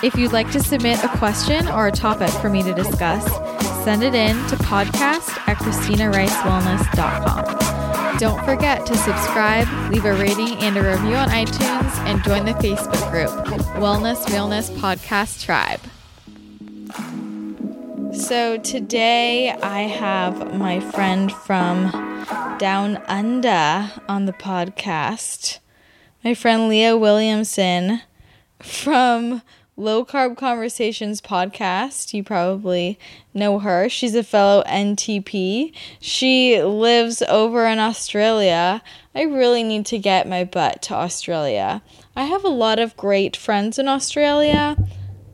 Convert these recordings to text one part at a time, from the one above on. If you'd like to submit a question or a topic for me to discuss, send it in to podcast@ChristinaRiceWellness.com. Don't forget to subscribe, leave a rating and a review on iTunes, and join the Facebook group, Wellness Wellness Podcast Tribe. So today I have my friend from Down Under on the podcast, my friend Leah Williamson from Low Carb Conversations podcast. You probably know her. She's a fellow NTP. She lives over in Australia. I really need to get my butt to Australia. I have a lot of great friends in Australia,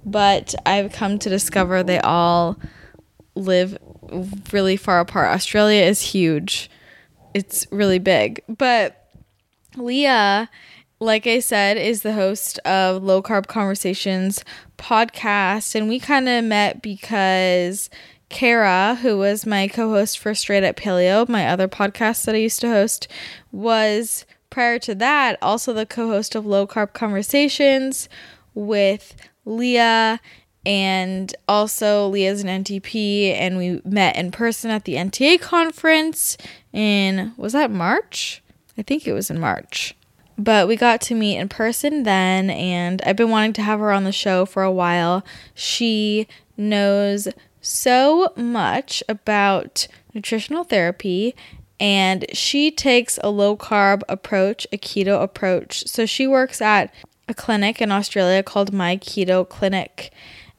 but I've come to discover they all live really far apart. Australia is huge. It's really big. But Leah, like I said, is the host of Low Carb Conversations podcast, and we kind of met because Kara, who was my co-host for Straight Up Paleo, my other podcast that I used to host, was prior to that also the co-host of Low Carb Conversations with Leah, and also Leah's an NTP, and we met in person at the NTA conference in, was that March? I think it was in March. But we got to meet in person then, and I've been wanting to have her on the show for a while. She knows so much about nutritional therapy, and she takes a low-carb approach, a keto approach. So she works at a clinic in Australia called My Keto Clinic,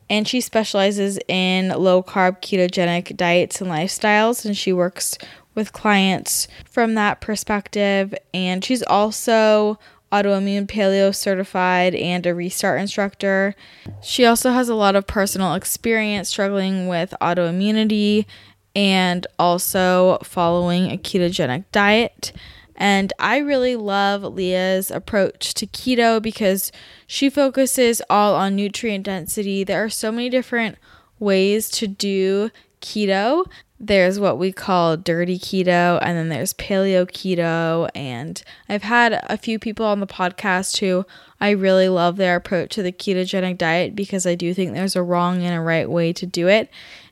and she specializes in low-carb ketogenic diets and lifestyles, and she works with clients from that perspective. And she's also autoimmune paleo certified and a restart instructor. She also has a lot of personal experience struggling with autoimmunity and also following a ketogenic diet. And I really love Leah's approach to keto because she focuses all on nutrient density. There are so many different ways to do keto. There's what we call dirty keto, and then there's paleo keto, and I've had a few people on the podcast who I really love their approach to the ketogenic diet because I do think there's a wrong and a right way to do it,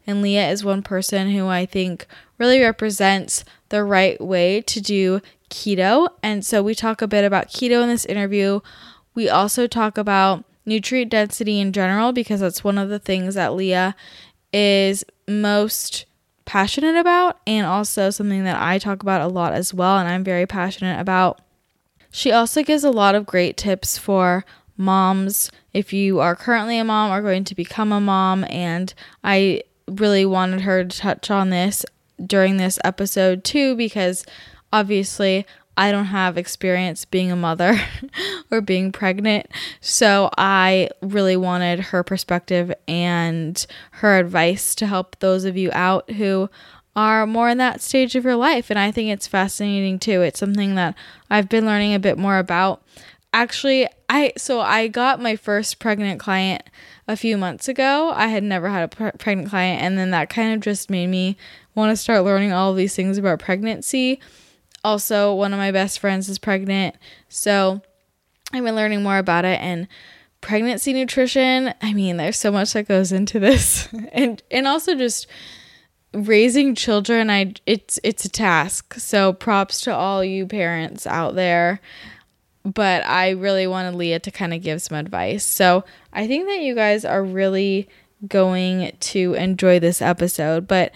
and Leah is one person who I think really represents the right way to do keto, and so we talk a bit about keto in this interview. We also talk about nutrient density in general because that's one of the things that Leah is most passionate about, and also something that I talk about a lot as well, and I'm very passionate about. She also gives a lot of great tips for moms if you are currently a mom or going to become a mom, and I really wanted her to touch on this during this episode too because obviously I don't have experience being a mother or being pregnant, so I really wanted her perspective and her advice to help those of you out who are more in that stage of your life, and I think it's fascinating too. It's something that I've been learning a bit more about. Actually, I got my first pregnant client a few months ago. I had never had a pregnant client, and then that kind of just made me want to start learning all of these things about pregnancy. Also, one of my best friends is pregnant, so I've been learning more about it, and pregnancy nutrition, I mean, there's so much that goes into this, and also just raising children, it's a task, so props to all you parents out there, but I really wanted Leah to kind of give some advice, so I think that you guys are really going to enjoy this episode. But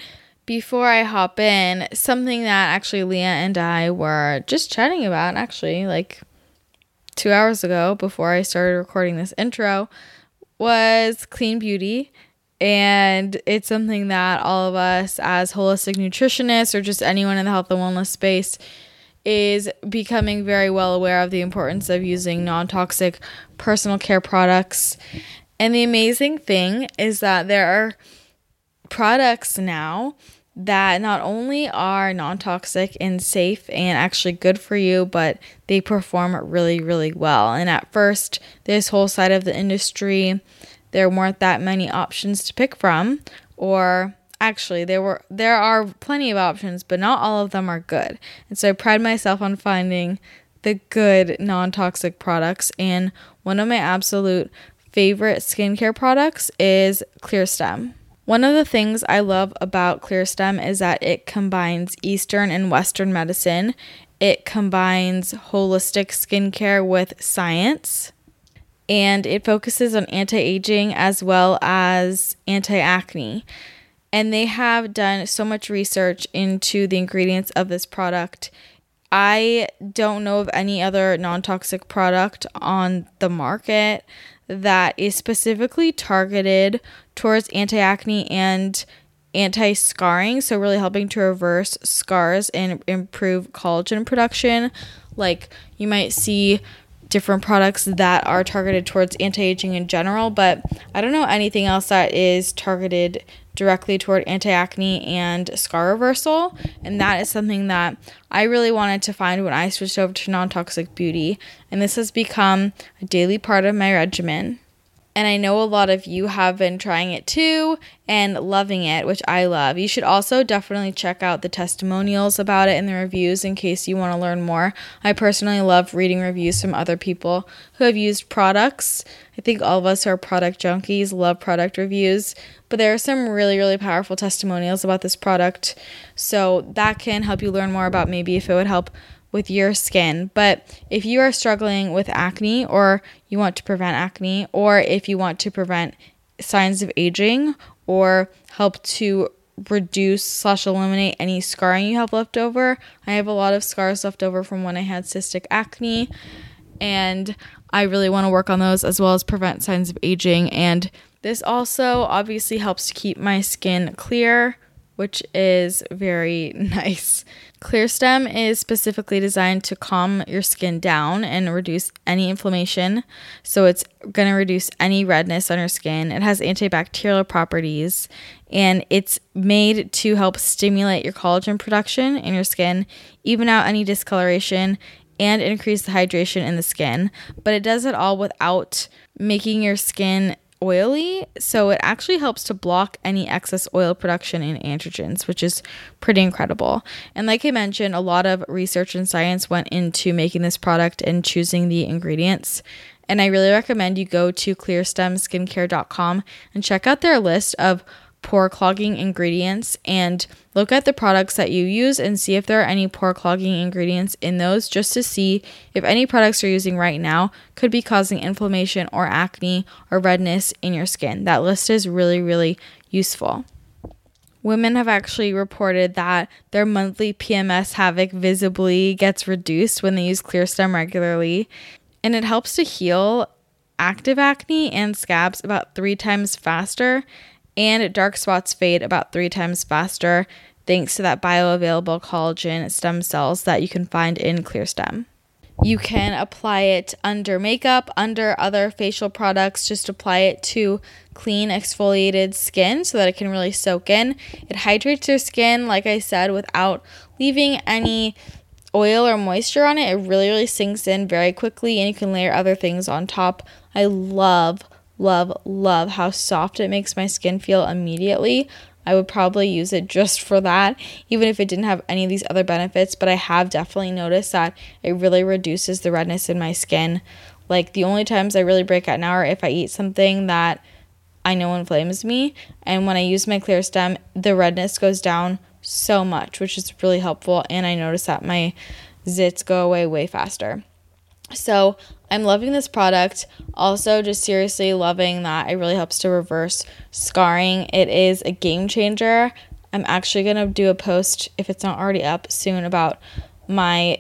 before I hop in, something that actually Leah and I were just chatting about actually like 2 hours ago before I started recording this intro was clean beauty. And it's something that all of us as holistic nutritionists or just anyone in the health and wellness space is becoming very well aware of the importance of using non-toxic personal care products. And the amazing thing is that there are products now that not only are non-toxic and safe and actually good for you, but they perform really, really well. And at first, this whole side of the industry, there weren't that many options to pick from, or actually there are plenty of options, but not all of them are good. And so I pride myself on finding the good non-toxic products, and one of my absolute favorite skincare products is ClearStem. One of the things I love about ClearStem is that it combines Eastern and Western medicine. It combines holistic skincare with science, and it focuses on anti-aging as well as anti-acne. And they have done so much research into the ingredients of this product. I don't know of any other non-toxic product on the market that is specifically targeted towards anti-acne and anti-scarring, so really helping to reverse scars and improve collagen production. Like, you might see different products that are targeted towards anti-aging in general, but I don't know anything else that is targeted directly toward anti-acne and scar reversal, and that is something that I really wanted to find when I switched over to non-toxic beauty, and this has become a daily part of my regimen. And I know a lot of you have been trying it too and loving it, which I love. You should also definitely check out the testimonials about it and the reviews in case you want to learn more. I personally love reading reviews from other people who have used products. I think all of us who are product junkies love product reviews, but there are some really, really powerful testimonials about this product. So that can help you learn more about maybe if it would help with your skin. But if you are struggling with acne, or you want to prevent acne, or if you want to prevent signs of aging or help to reduce/eliminate any scarring you have left over. I have a lot of scars left over from when I had cystic acne, and I really want to work on those as well as prevent signs of aging. And this also obviously helps to keep my skin clear, which is very nice. ClearStem is specifically designed to calm your skin down and reduce any inflammation. So it's going to reduce any redness on your skin. It has antibacterial properties, and it's made to help stimulate your collagen production in your skin, even out any discoloration, and increase the hydration in the skin. But it does it all without making your skin oily, so it actually helps to block any excess oil production in androgens, which is pretty incredible. And like I mentioned, a lot of research and science went into making this product and choosing the ingredients. And I really recommend you go to clearstemskincare.com and check out their list of pore clogging ingredients and look at the products that you use and see if there are any pore clogging ingredients in those, just to see if any products you're using right now could be causing inflammation or acne or redness in your skin. That list is really, really useful. Women have actually reported that their monthly PMS havoc visibly gets reduced when they use ClearStem regularly, and it helps to heal active acne and scabs about 3 times faster, and dark spots fade about 3 times faster thanks to that bioavailable collagen stem cells that you can find in ClearStem. You can apply it under makeup, under other facial products. Just apply it to clean, exfoliated skin so that it can really soak in. It hydrates your skin, like I said, without leaving any oil or moisture on it. It really, really sinks in very quickly, and you can layer other things on top. I love how soft it makes my skin feel immediately. I would probably use it just for that, even if it didn't have any of these other benefits, but I have definitely noticed that it really reduces the redness in my skin. Like, the only times I really break out now are if I eat something that I know inflames me, and when I use my ClearStem, the redness goes down so much, which is really helpful, and I notice that my zits go away way faster. So I'm loving this product. Also, just seriously loving that it really helps to reverse scarring. It is a game changer. I'm actually going to do a post, if it's not already up soon, about my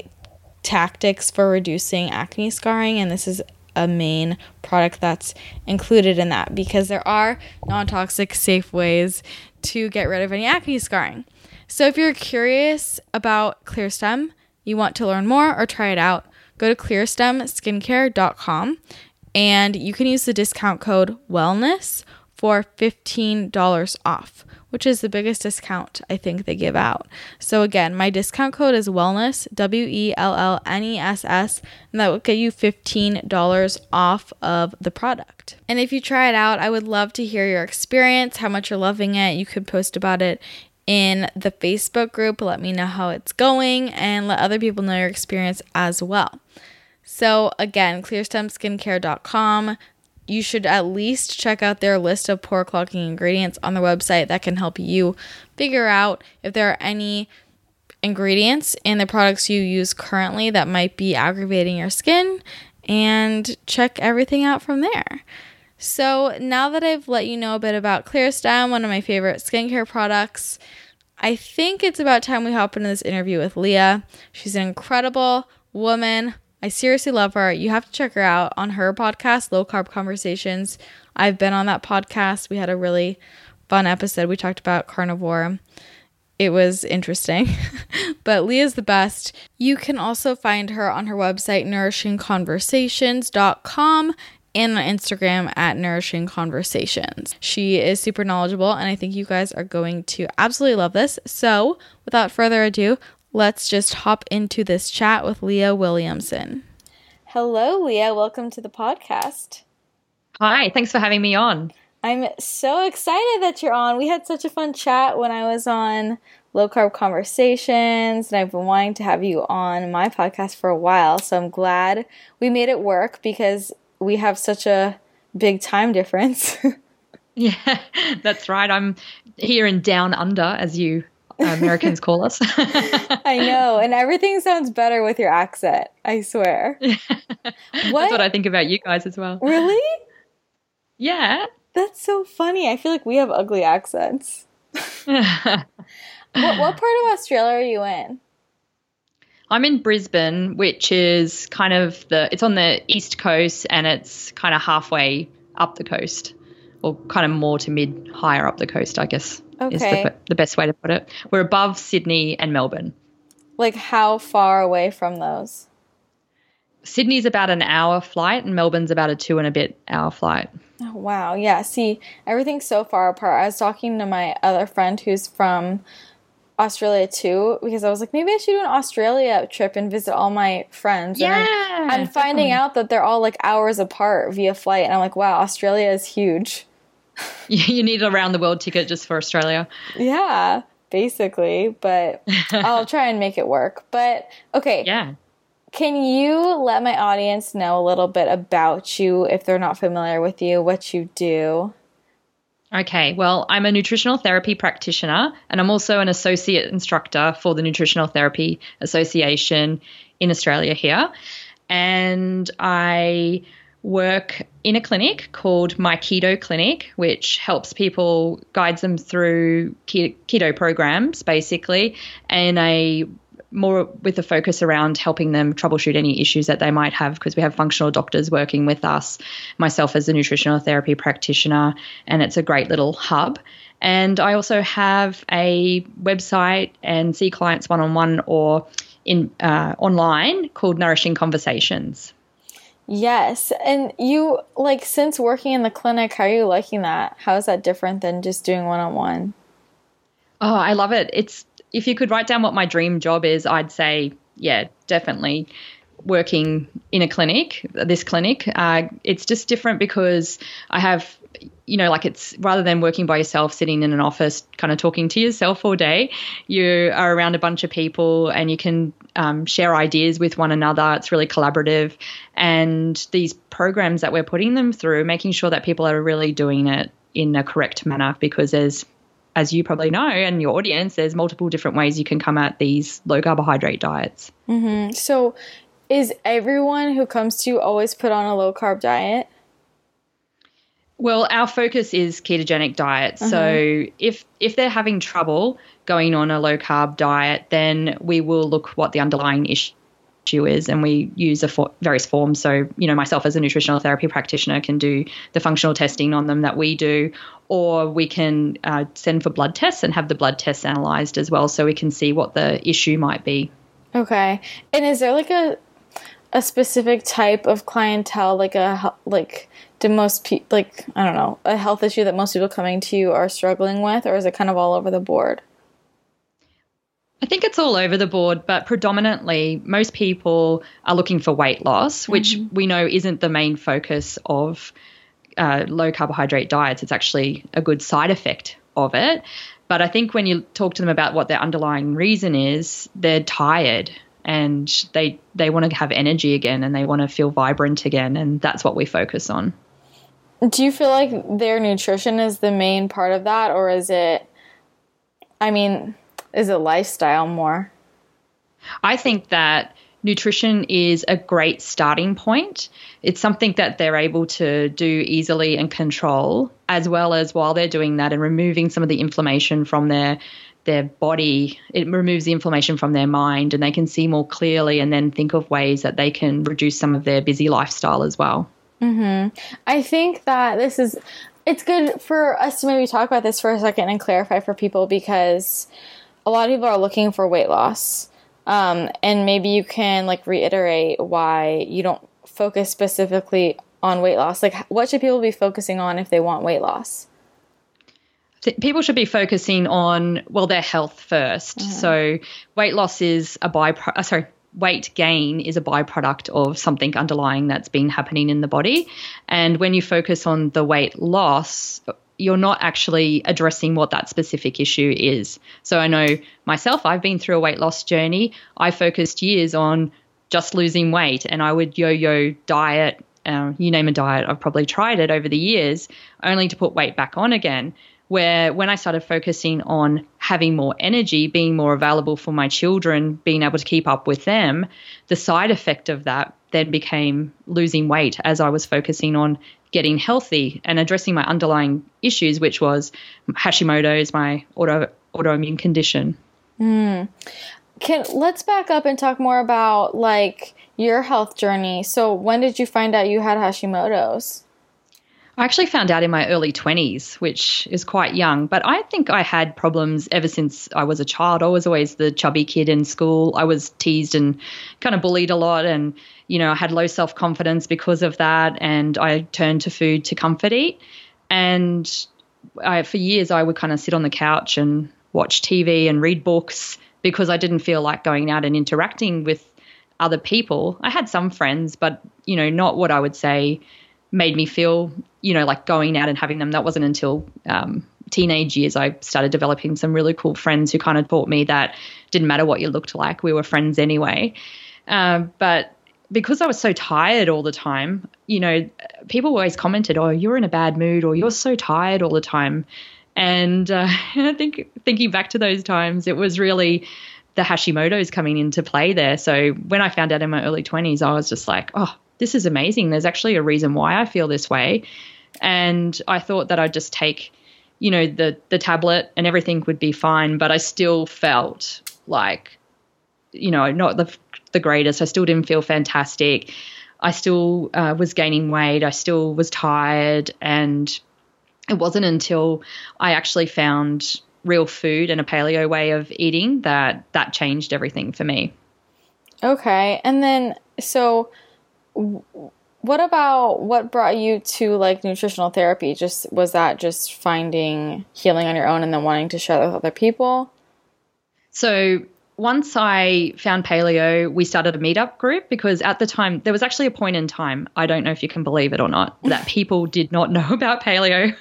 tactics for reducing acne scarring, and this is a main product that's included in that, because there are non-toxic safe ways to get rid of any acne scarring. So if you're curious about ClearStem, you want to learn more or try it out, go to clearstemskincare.com, and you can use the discount code wellness for $15 off, which is the biggest discount I think they give out. So again, my discount code is wellness, WELLNESS, and that will get you $15 off of the product. And if you try it out, I would love to hear your experience, how much you're loving it. You could post about it in the Facebook group, let me know how it's going, and let other people know your experience as well. So again, clearstemskincare.com. You should at least check out their list of pore clogging ingredients on their website that can help you figure out if there are any ingredients in the products you use currently that might be aggravating your skin, and check everything out from there. So now that I've let you know a bit about ClearStem, one of my favorite skincare products, I think it's about time we hop into this interview with Leah. She's an incredible woman. I seriously love her. You have to check her out on her podcast, Low Carb Conversations. I've been on that podcast. We had a really fun episode. We talked about carnivore. It was interesting, but Leah's the best. You can also find her on her website, nourishingconversations.com, and on Instagram at Nourishing Conversations. She is super knowledgeable, and I think you guys are going to absolutely love this. So without further ado, let's just hop into this chat with Leah Williamson. Hello, Leah. Welcome to the podcast. Hi. Thanks for having me on. I'm so excited that you're on. We had such a fun chat when I was on Low Carb Conversations, and I've been wanting to have you on my podcast for a while, so I'm glad we made it work because we have such a big time difference. Yeah, that's right. I'm here in Down Under, as you Americans call us. I know, and everything sounds better with your accent, I swear. That's what I think about you guys as well. Really? Yeah. That's so funny. I feel like we have ugly accents. What part of Australia are you in? I'm in Brisbane, which is kind of it's on the east coast, and it's kind of halfway up the coast, or kind of more to higher up the coast, I guess. Okay. Is the best way to put it. We're above Sydney and Melbourne. Like, how far away from those? Sydney's about an hour flight, and Melbourne's about a 2 and a bit hour flight. Oh, wow. Yeah, see, everything's so far apart. I was talking to my other friend who's from Australia too, because I was like, maybe I should do an Australia trip and visit all my friends. Yeah. And I'm finding out that they're all like hours apart via flight, and I'm like, wow, Australia is huge. You need a round-the-world ticket just for Australia. Yeah, basically, but I'll try and make it work. But, okay, yeah. Can you let my audience know a little bit about you if they're not familiar with you, what you do? Okay, well, I'm a nutritional therapy practitioner, and I'm also an associate instructor for the Nutritional Therapy Association in Australia here, and I work in a clinic called My Keto Clinic, which helps people, guides them through keto programs basically, and more with a focus around helping them troubleshoot any issues that they might have, because we have functional doctors working with us, myself as a nutritional therapy practitioner, and it's a great little hub. And I also have a website and see clients one-on-one or in online called Nourishing Conversations. Yes. And you, like, since working in the clinic, how are you liking that? How is that different than just doing one-on-one? Oh, I love it. If you could write down what my dream job is, I'd say, yeah, definitely working in a clinic, this clinic. It's just different because I have, it's rather than working by yourself, sitting in an office, kind of talking to yourself all day, you are around a bunch of people and you can share ideas with one another. It's really collaborative. And these programs that we're putting them through, making sure that people are really doing it in a correct manner, because there's, as you probably know, and your audience, there's multiple different ways you can come at these low carbohydrate diets. Mm-hmm. So is everyone who comes to you always put on a low carb diet? Well, our focus is ketogenic diet. Mm-hmm. So if they're having trouble going on a low carb diet, then we will look what the underlying issue is, and we use various forms. So, myself as a nutritional therapy practitioner can do the functional testing on them that we do, or we can send for blood tests and have the blood tests analyzed as well, so we can see what the issue might be. Okay. And is there like a a specific type of clientele, a health issue that most people coming to you are struggling with, or is it kind of all over the board? I think it's all over the board, but predominantly most people are looking for weight loss, which mm-hmm. we know isn't the main focus of low carbohydrate diets. It's actually a good side effect of it. But I think when you talk to them about what their underlying reason is, they're tired and they want to have energy again and they want to feel vibrant again, and that's what we focus on. Do you feel like their nutrition is the main part of that, or is it lifestyle more? I think that nutrition is a great starting point. It's something that they're able to do easily and control, as well as while they're doing that and removing some of the inflammation from their body, it removes the inflammation from their mind, and they can see more clearly and then think of ways that they can reduce some of their busy lifestyle as well. Mm-hmm. I think that it's good for us to maybe talk about this for a second and clarify for people, because a lot of people are looking for weight loss. And maybe you can reiterate why you don't focus specifically on weight loss. What should people be focusing on if they want weight loss? People should be focusing on, their health first. Mm-hmm. So weight gain is a byproduct of something underlying that's been happening in the body. And when you focus on the weight loss, you're not actually addressing what that specific issue is. So I know myself, I've been through a weight loss journey. I focused years on just losing weight, and I would yo-yo diet, you name a diet, I've probably tried it over the years, only to put weight back on again. Where when I started focusing on having more energy, being more available for my children, being able to keep up with them, the side effect of that then became losing weight as I was focusing on getting healthy and addressing my underlying issues, which was Hashimoto's, my autoimmune condition. Mm. Let's back up and talk more about your health journey. So when did you find out you had Hashimoto's? I actually found out in my early 20s, which is quite young, but I think I had problems ever since I was a child. I was always the chubby kid in school. I was teased and kind of bullied a lot, and, I had low self-confidence because of that, and I turned to food to comfort eat. And for years I would kind of sit on the couch and watch TV and read books because I didn't feel like going out and interacting with other people. I had some friends, but, not what I would say made me feel, going out and having them. That wasn't until teenage years I started developing some really cool friends who kind of taught me that it didn't matter what you looked like, we were friends anyway. But because I was so tired all the time, people always commented, oh, you're in a bad mood, or you're so tired all the time. And I think thinking back to those times, it was really the Hashimoto's coming into play there. So when I found out in my early 20s, I was just like, oh, this is amazing. There's actually a reason why I feel this way. And I thought that I'd just take, the tablet and everything would be fine. But I still felt not the greatest. I still didn't feel fantastic. I still was gaining weight. I still was tired. And it wasn't until I actually found real food and a paleo way of eating that changed everything for me. Okay. And then, so what about what brought you to nutritional therapy? Was that finding healing on your own and then wanting to share that with other people? So once I found paleo, we started a meetup group, because at the time there was actually a point in time, I don't know if you can believe it or not, that people did not know about paleo.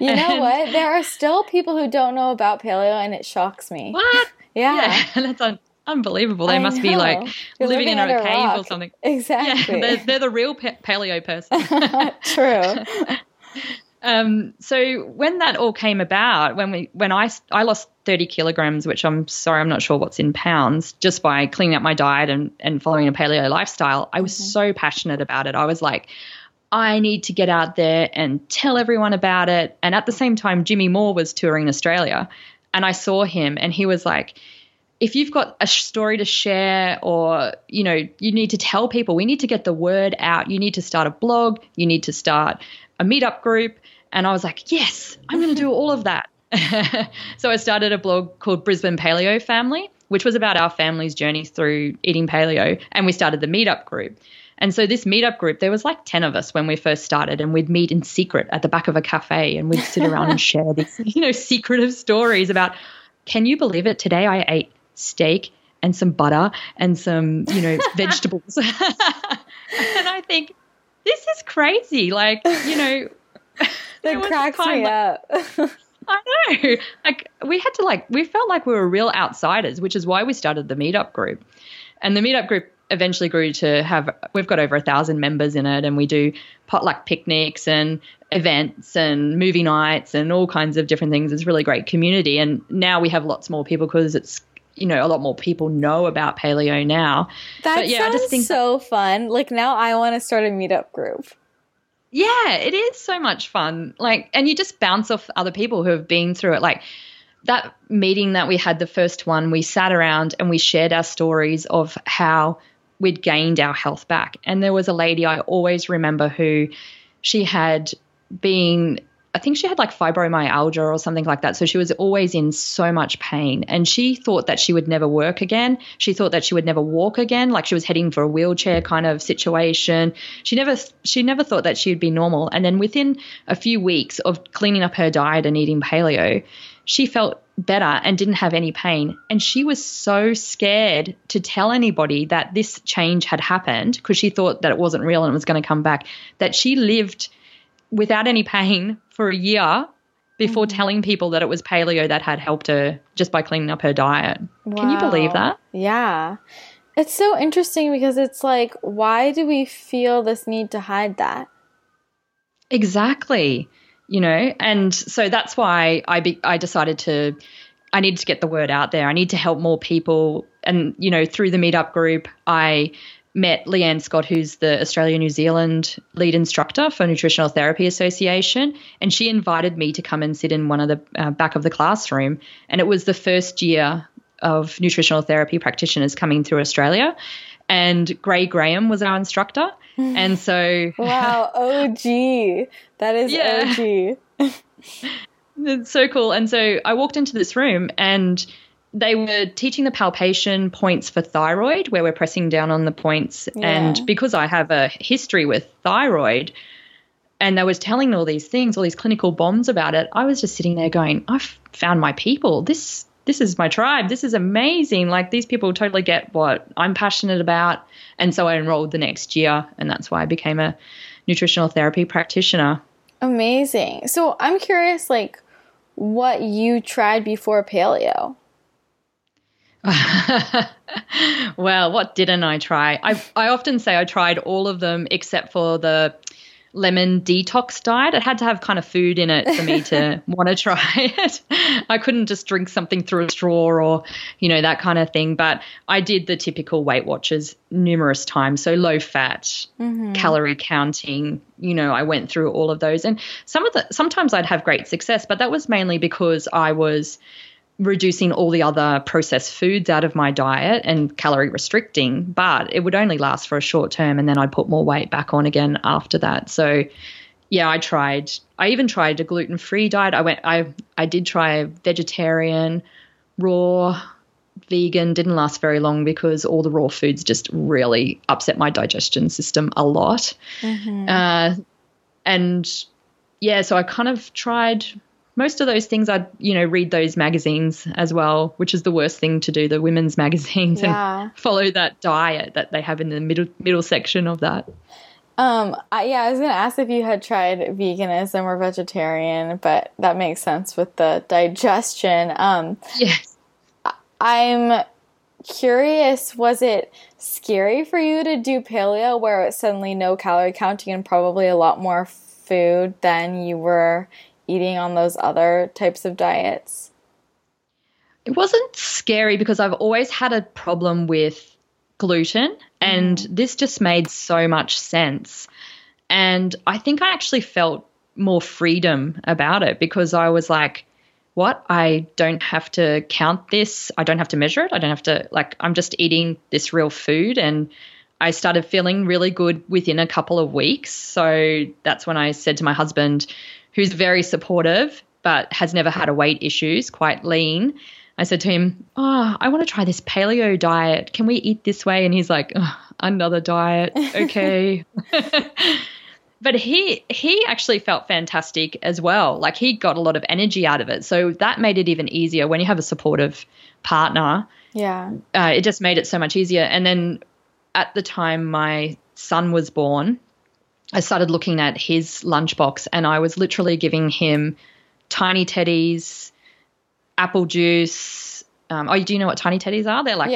You know what? There are still people who don't know about paleo, and it shocks me. What? Yeah, that's unbelievable. They must be living in a cave rock or something. Exactly. Yeah, they're the real paleo person. True. So when that all came about, when I lost 30 kilograms, which I'm not sure what's in pounds, just by cleaning up my diet and following a paleo lifestyle, I was so passionate about it. I was like, I need to get out there and tell everyone about it. And at the same time, Jimmy Moore was touring Australia, and I saw him, and he was like, if you've got a story to share, or, you need to tell people, we need to get the word out. You need to start a blog. You need to start a meetup group. And I was like, yes, I'm going to do all of that. So I started a blog called Brisbane Paleo Family, which was about our family's journey through eating paleo. And we started the meetup group. And so this meetup group, there was like 10 of us when we first started, and we'd meet in secret at the back of a cafe, and we'd sit around and share these, you know, secretive stories about, can you believe it? Today I ate steak and some butter and some, you know, vegetables. And I think, this is crazy. Like, you know, that cracks me up. I know. Like, we had to, like, we felt like we were real outsiders, which is why we started the meetup group. And the meetup group eventually grew to have, we've got over 1,000 members in it, and we do potluck picnics and events and movie nights and all kinds of different things. It's a really great community. And now we have lots more people because it's, you know, a lot more people know about paleo now. That yeah, sounds I just think so fun. Like, now I want to start a meetup group. Yeah, it is so much fun. Like, and you just bounce off other people who have been through it. Like, that meeting that we had, the first one, we sat around and we shared our stories of how we'd gained our health back. And there was a lady I always remember who, she had been, I think she had like fibromyalgia or something like that. So she was always in so much pain, and she thought that she would never work again. She thought that she would never walk again. Like, she was heading for a wheelchair kind of situation. She never thought that she'd be normal. And then within a few weeks of cleaning up her diet and eating paleo, she felt better and didn't have any pain. And she was so scared to tell anybody that this change had happened, because she thought that it wasn't real and it was going to come back, that she lived without any pain for a year before telling people that it was paleo that had helped her just by cleaning up her diet. Wow. Can you believe that? Yeah. It's so interesting, because it's like, why do we feel this need to hide that? Exactly. You know, and so that's why I needed to get the word out there. I need to help more people. And, you know, through the meetup group, I met Leanne Scott, who's the Australia-New Zealand lead instructor for Nutritional Therapy Association, and she invited me to come and sit in one of the back of the classroom. And it was the first year of nutritional therapy practitioners coming through Australia, and Gray Graham was our instructor. And so – wow, OG. That is OG. It's so cool. And so I walked into this room, and – they were teaching the palpation points for thyroid, where we're pressing down on the points. Yeah. And because I have a history with thyroid, and they was telling all these things, all these clinical bombs about it, I was just sitting there going, I've found my people. This is my tribe. This is amazing. Like, these people totally get what I'm passionate about. And so I enrolled the next year, and that's why I became a nutritional therapy practitioner. Amazing. So I'm curious, like, what you tried before paleo. Well, what didn't I try? I often say I tried all of them except for the lemon detox diet. It had to have kind of food in it for me to want to try it. I couldn't just drink something through a straw or, you know, that kind of thing. But I did the typical Weight Watchers numerous times. So low fat, calorie counting, you know, I went through all of those. And sometimes I'd have great success, but that was mainly because I was reducing all the other processed foods out of my diet and calorie restricting, but it would only last for a short term, and then I'd put more weight back on again after that. So yeah, I even tried a gluten-free diet. I did try a vegetarian, raw, vegan. Didn't last very long because all the raw foods just really upset my digestion system a lot. And yeah, so I kind of tried most of those things. I'd, you know, read those magazines as well, which is the worst thing to do, the women's magazines, and follow that diet that they have in the middle section of that. I was going to ask if you had tried veganism or vegetarian, but that makes sense with the digestion. Yes. I'm curious, was it scary for you to do paleo, where it's suddenly no calorie counting and probably a lot more food than you were eating on those other types of diets? It wasn't scary because I've always had a problem with gluten, and this just made so much sense. And I think I actually felt more freedom about it because I was like, what? I don't have to count this. I don't have to measure it. I don't have to, like, I'm just eating this real food. And I started feeling really good within a couple of weeks. So that's when I said to my husband, who's very supportive but has never had a weight issues, quite lean, I said to him, oh, I want to try this paleo diet. Can we eat this way? And he's like, oh, another diet. Okay. But he actually felt fantastic as well. Like he got a lot of energy out of it. So that made it even easier when you have a supportive partner. Yeah. It just made it so much easier. And then at the time my son was born, I started looking at his lunchbox and I was literally giving him Tiny Teddies, apple juice. Oh, do you know what Tiny Teddies are? They're like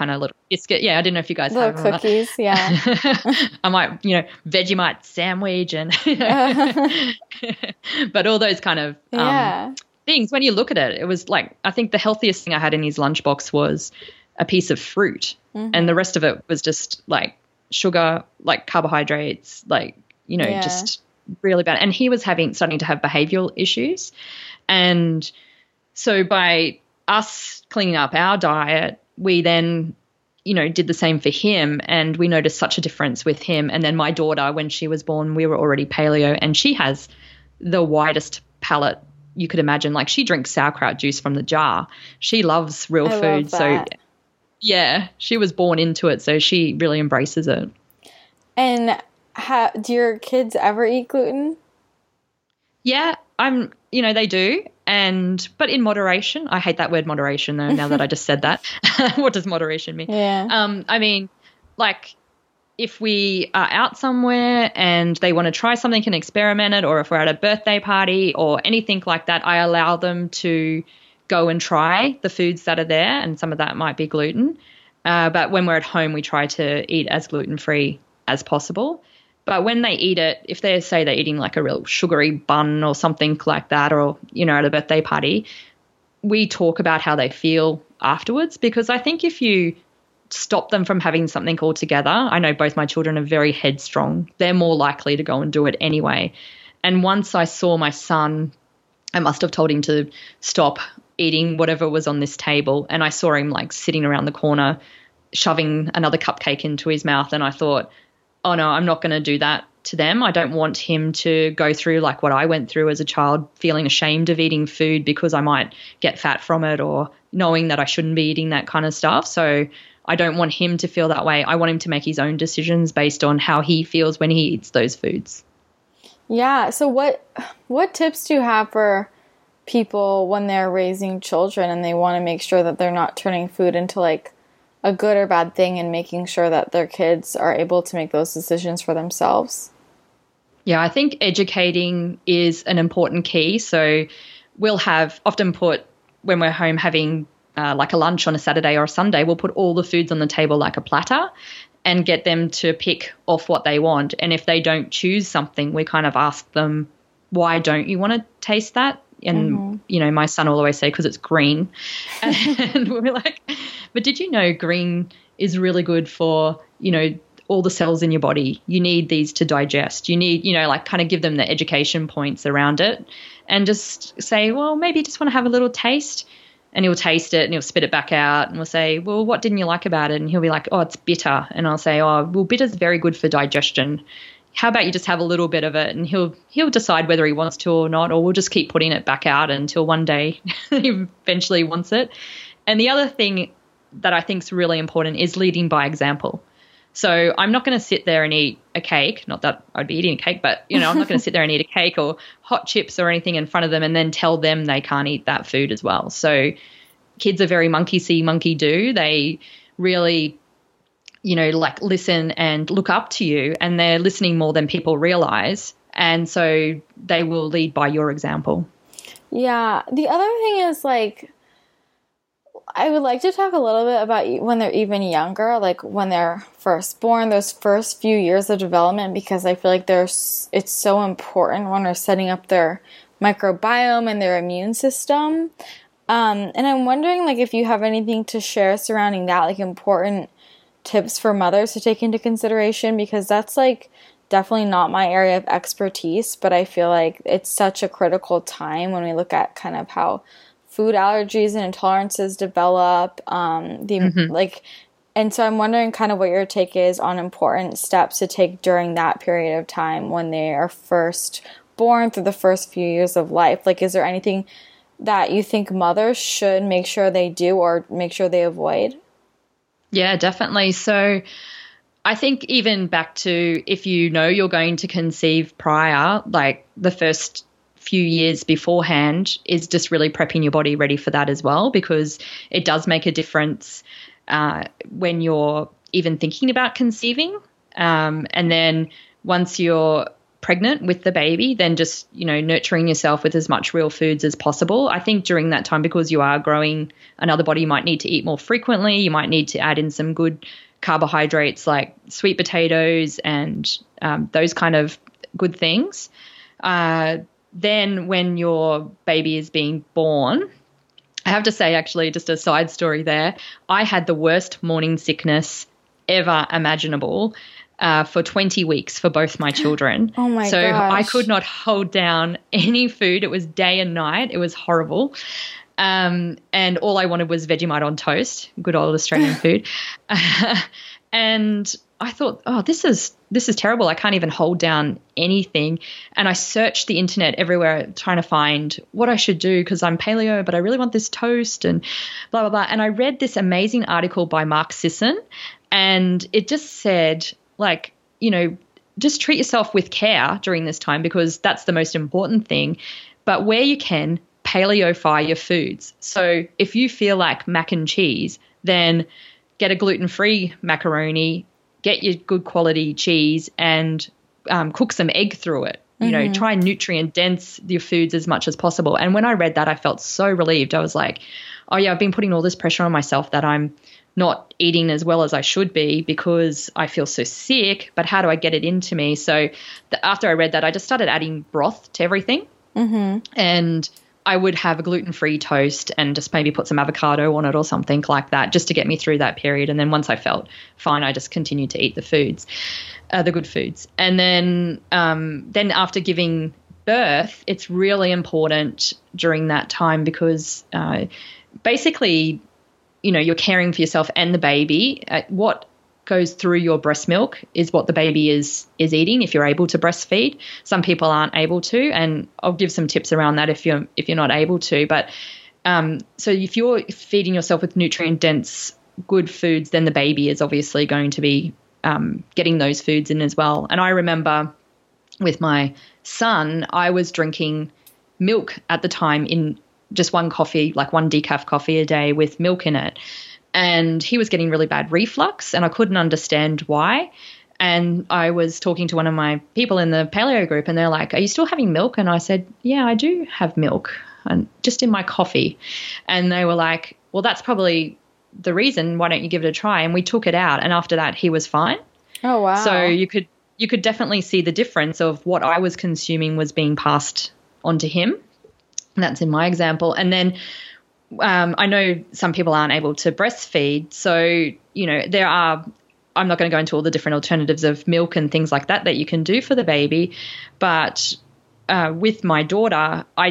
little biscuit. Yeah, I didn't know if you guys have little cookies, yeah. I might, Vegemite sandwich and but all those kind of things. When you look at it, it was like I think the healthiest thing I had in his lunchbox was a piece of fruit, and the rest of it was just like sugar, like carbohydrates, like just really bad. And he was starting to have behavioral issues, and so by us cleaning up our diet, we then, did the same for him, and we noticed such a difference with him. And then my daughter, when she was born, we were already paleo, and she has the widest palate you could imagine. Like she drinks sauerkraut juice from the jar. She loves real food. So yeah, she was born into it, so she really embraces it. And do your kids ever eat gluten? Yeah, they do. But in moderation. I hate that word moderation though, now that I just said that. What does moderation mean? Yeah. If we are out somewhere and they want to try something and experiment it, or if we're at a birthday party or anything like that, I allow them to go and try the foods that are there, and some of that might be gluten. But when we're at home, we try to eat as gluten-free as possible. But when they eat it, if they say they're eating like a real sugary bun or something like that, or, at a birthday party, we talk about how they feel afterwards, because I think if you stop them from having something altogether, I know both my children are very headstrong. They're more likely to go and do it anyway. And once I saw my son, I must have told him to stop eating whatever was on this table. And I saw him like sitting around the corner, shoving another cupcake into his mouth. And I thought, oh no, I'm not going to do that to them. I don't want him to go through like what I went through as a child, feeling ashamed of eating food because I might get fat from it, or knowing that I shouldn't be eating that kind of stuff. So I don't want him to feel that way. I want him to make his own decisions based on how he feels when he eats those foods. Yeah. So what tips do you have for people when they're raising children and they want to make sure that they're not turning food into like a good or bad thing, and making sure that their kids are able to make those decisions for themselves? Yeah, I think educating is an important key. So we'll have often put, when we're home having like a lunch on a Saturday or a Sunday, we'll put all the foods on the table like a platter and get them to pick off what they want. And if they don't choose something, we kind of ask them, why don't you want to taste that? And, my son will always say, because it's green. And we'll be like, but did you know green is really good for, all the cells in your body? You need these to digest. You need, kind of give them the education points around it, and just say, well, maybe you just want to have a little taste. And he'll taste it and he'll spit it back out, and we'll say, well, what didn't you like about it? And he'll be like, oh, it's bitter. And I'll say, oh, well, bitter's very good for digestion. How about you just have a little bit of it? And he'll decide whether he wants to or not, or we'll just keep putting it back out until one day he eventually wants it. And the other thing that I think is really important is leading by example. So I'm not going to sit there and eat a cake, not that I'd be eating a cake, but, I'm not going to sit there and eat a cake or hot chips or anything in front of them and then tell them they can't eat that food as well. So kids are very monkey see, monkey do. They really listen and look up to you, and they're listening more than people realize. And so they will lead by your example. Yeah. The other thing is I would like to talk a little bit about when they're even younger, like when they're first born, those first few years of development, because I feel like it's so important when we're setting up their microbiome and their immune system. And I'm wondering if you have anything to share surrounding that, important tips for mothers to take into consideration, because that's definitely not my area of expertise, but I feel like it's such a critical time when we look at kind of how food allergies and intolerances develop, and so I'm wondering kind of what your take is on important steps to take during that period of time when they are first born, through the first few years of life. Is there anything that you think mothers should make sure they do or make sure they avoid? Yeah, definitely. So I think even back to if you know you're going to conceive prior, like the first few years beforehand is just really prepping your body ready for that as well, because it does make a difference when you're even thinking about conceiving. And then once you're pregnant with the baby, then just, you know, nurturing yourself with as much real foods as possible. I think during that time, because you are growing another body, you might need to eat more frequently. You might need to add in some good carbohydrates like sweet potatoes and those kind of good things. Then when your baby is being born, I have to say, actually, just a side story there, I had the worst morning sickness ever imaginable for 20 weeks for both my children. Oh my gosh. So I could not hold down any food. It was day and night. It was horrible. And all I wanted was Vegemite on toast, good old Australian food. And I thought, oh, this is terrible. I can't even hold down anything. And I searched the internet everywhere trying to find what I should do because I'm paleo, but I really want this toast and blah, blah, blah. And I read this amazing article by Mark Sisson, and it just said, like, you know, just treat yourself with care during this time because that's the most important thing. But where you can, paleofy your foods. So if you feel like mac and cheese, then get a gluten-free macaroni, get your good quality cheese, and cook some egg through it. You know, try and nutrient dense your foods as much as possible. And when I read that, I felt so relieved. I was like, oh yeah, I've been putting all this pressure on myself that I'm not eating as well as I should be because I feel so sick, but how do I get it into me? So after I read that, I just started adding broth to everything. And I would have a gluten-free toast and just maybe put some avocado on it or something like that just to get me through that period. And then once I felt fine, I just continued to eat the foods, the good foods. And then after giving birth, it's really important during that time because basically, you know, you're caring for yourself and the baby. What goes through your breast milk is what the baby is eating if you're able to breastfeed. Some people aren't able to, and I'll give some tips around that if you're not able to. But so if you're feeding yourself with nutrient-dense good foods, then the baby is obviously going to be getting those foods in as well. And I remember with my son, I was drinking milk at the time in just one coffee, like one decaf coffee a day with milk in it. And he was getting really bad reflux, and I couldn't understand why. And I was talking to one of my people in the paleo group, and they're like, are you still having milk? And I said, yeah, I do have milk, and just in my coffee. And they were like, well, that's probably the reason. Why don't you give it a try? And we took it out, and after that, he was fine. Oh, wow. So you could definitely see the difference of what I was consuming was being passed on to him. And that's in my example. And then I know some people aren't able to breastfeed. So, you know, I'm not going to go into all the different alternatives of milk and things like that you can do for the baby. But with my daughter, I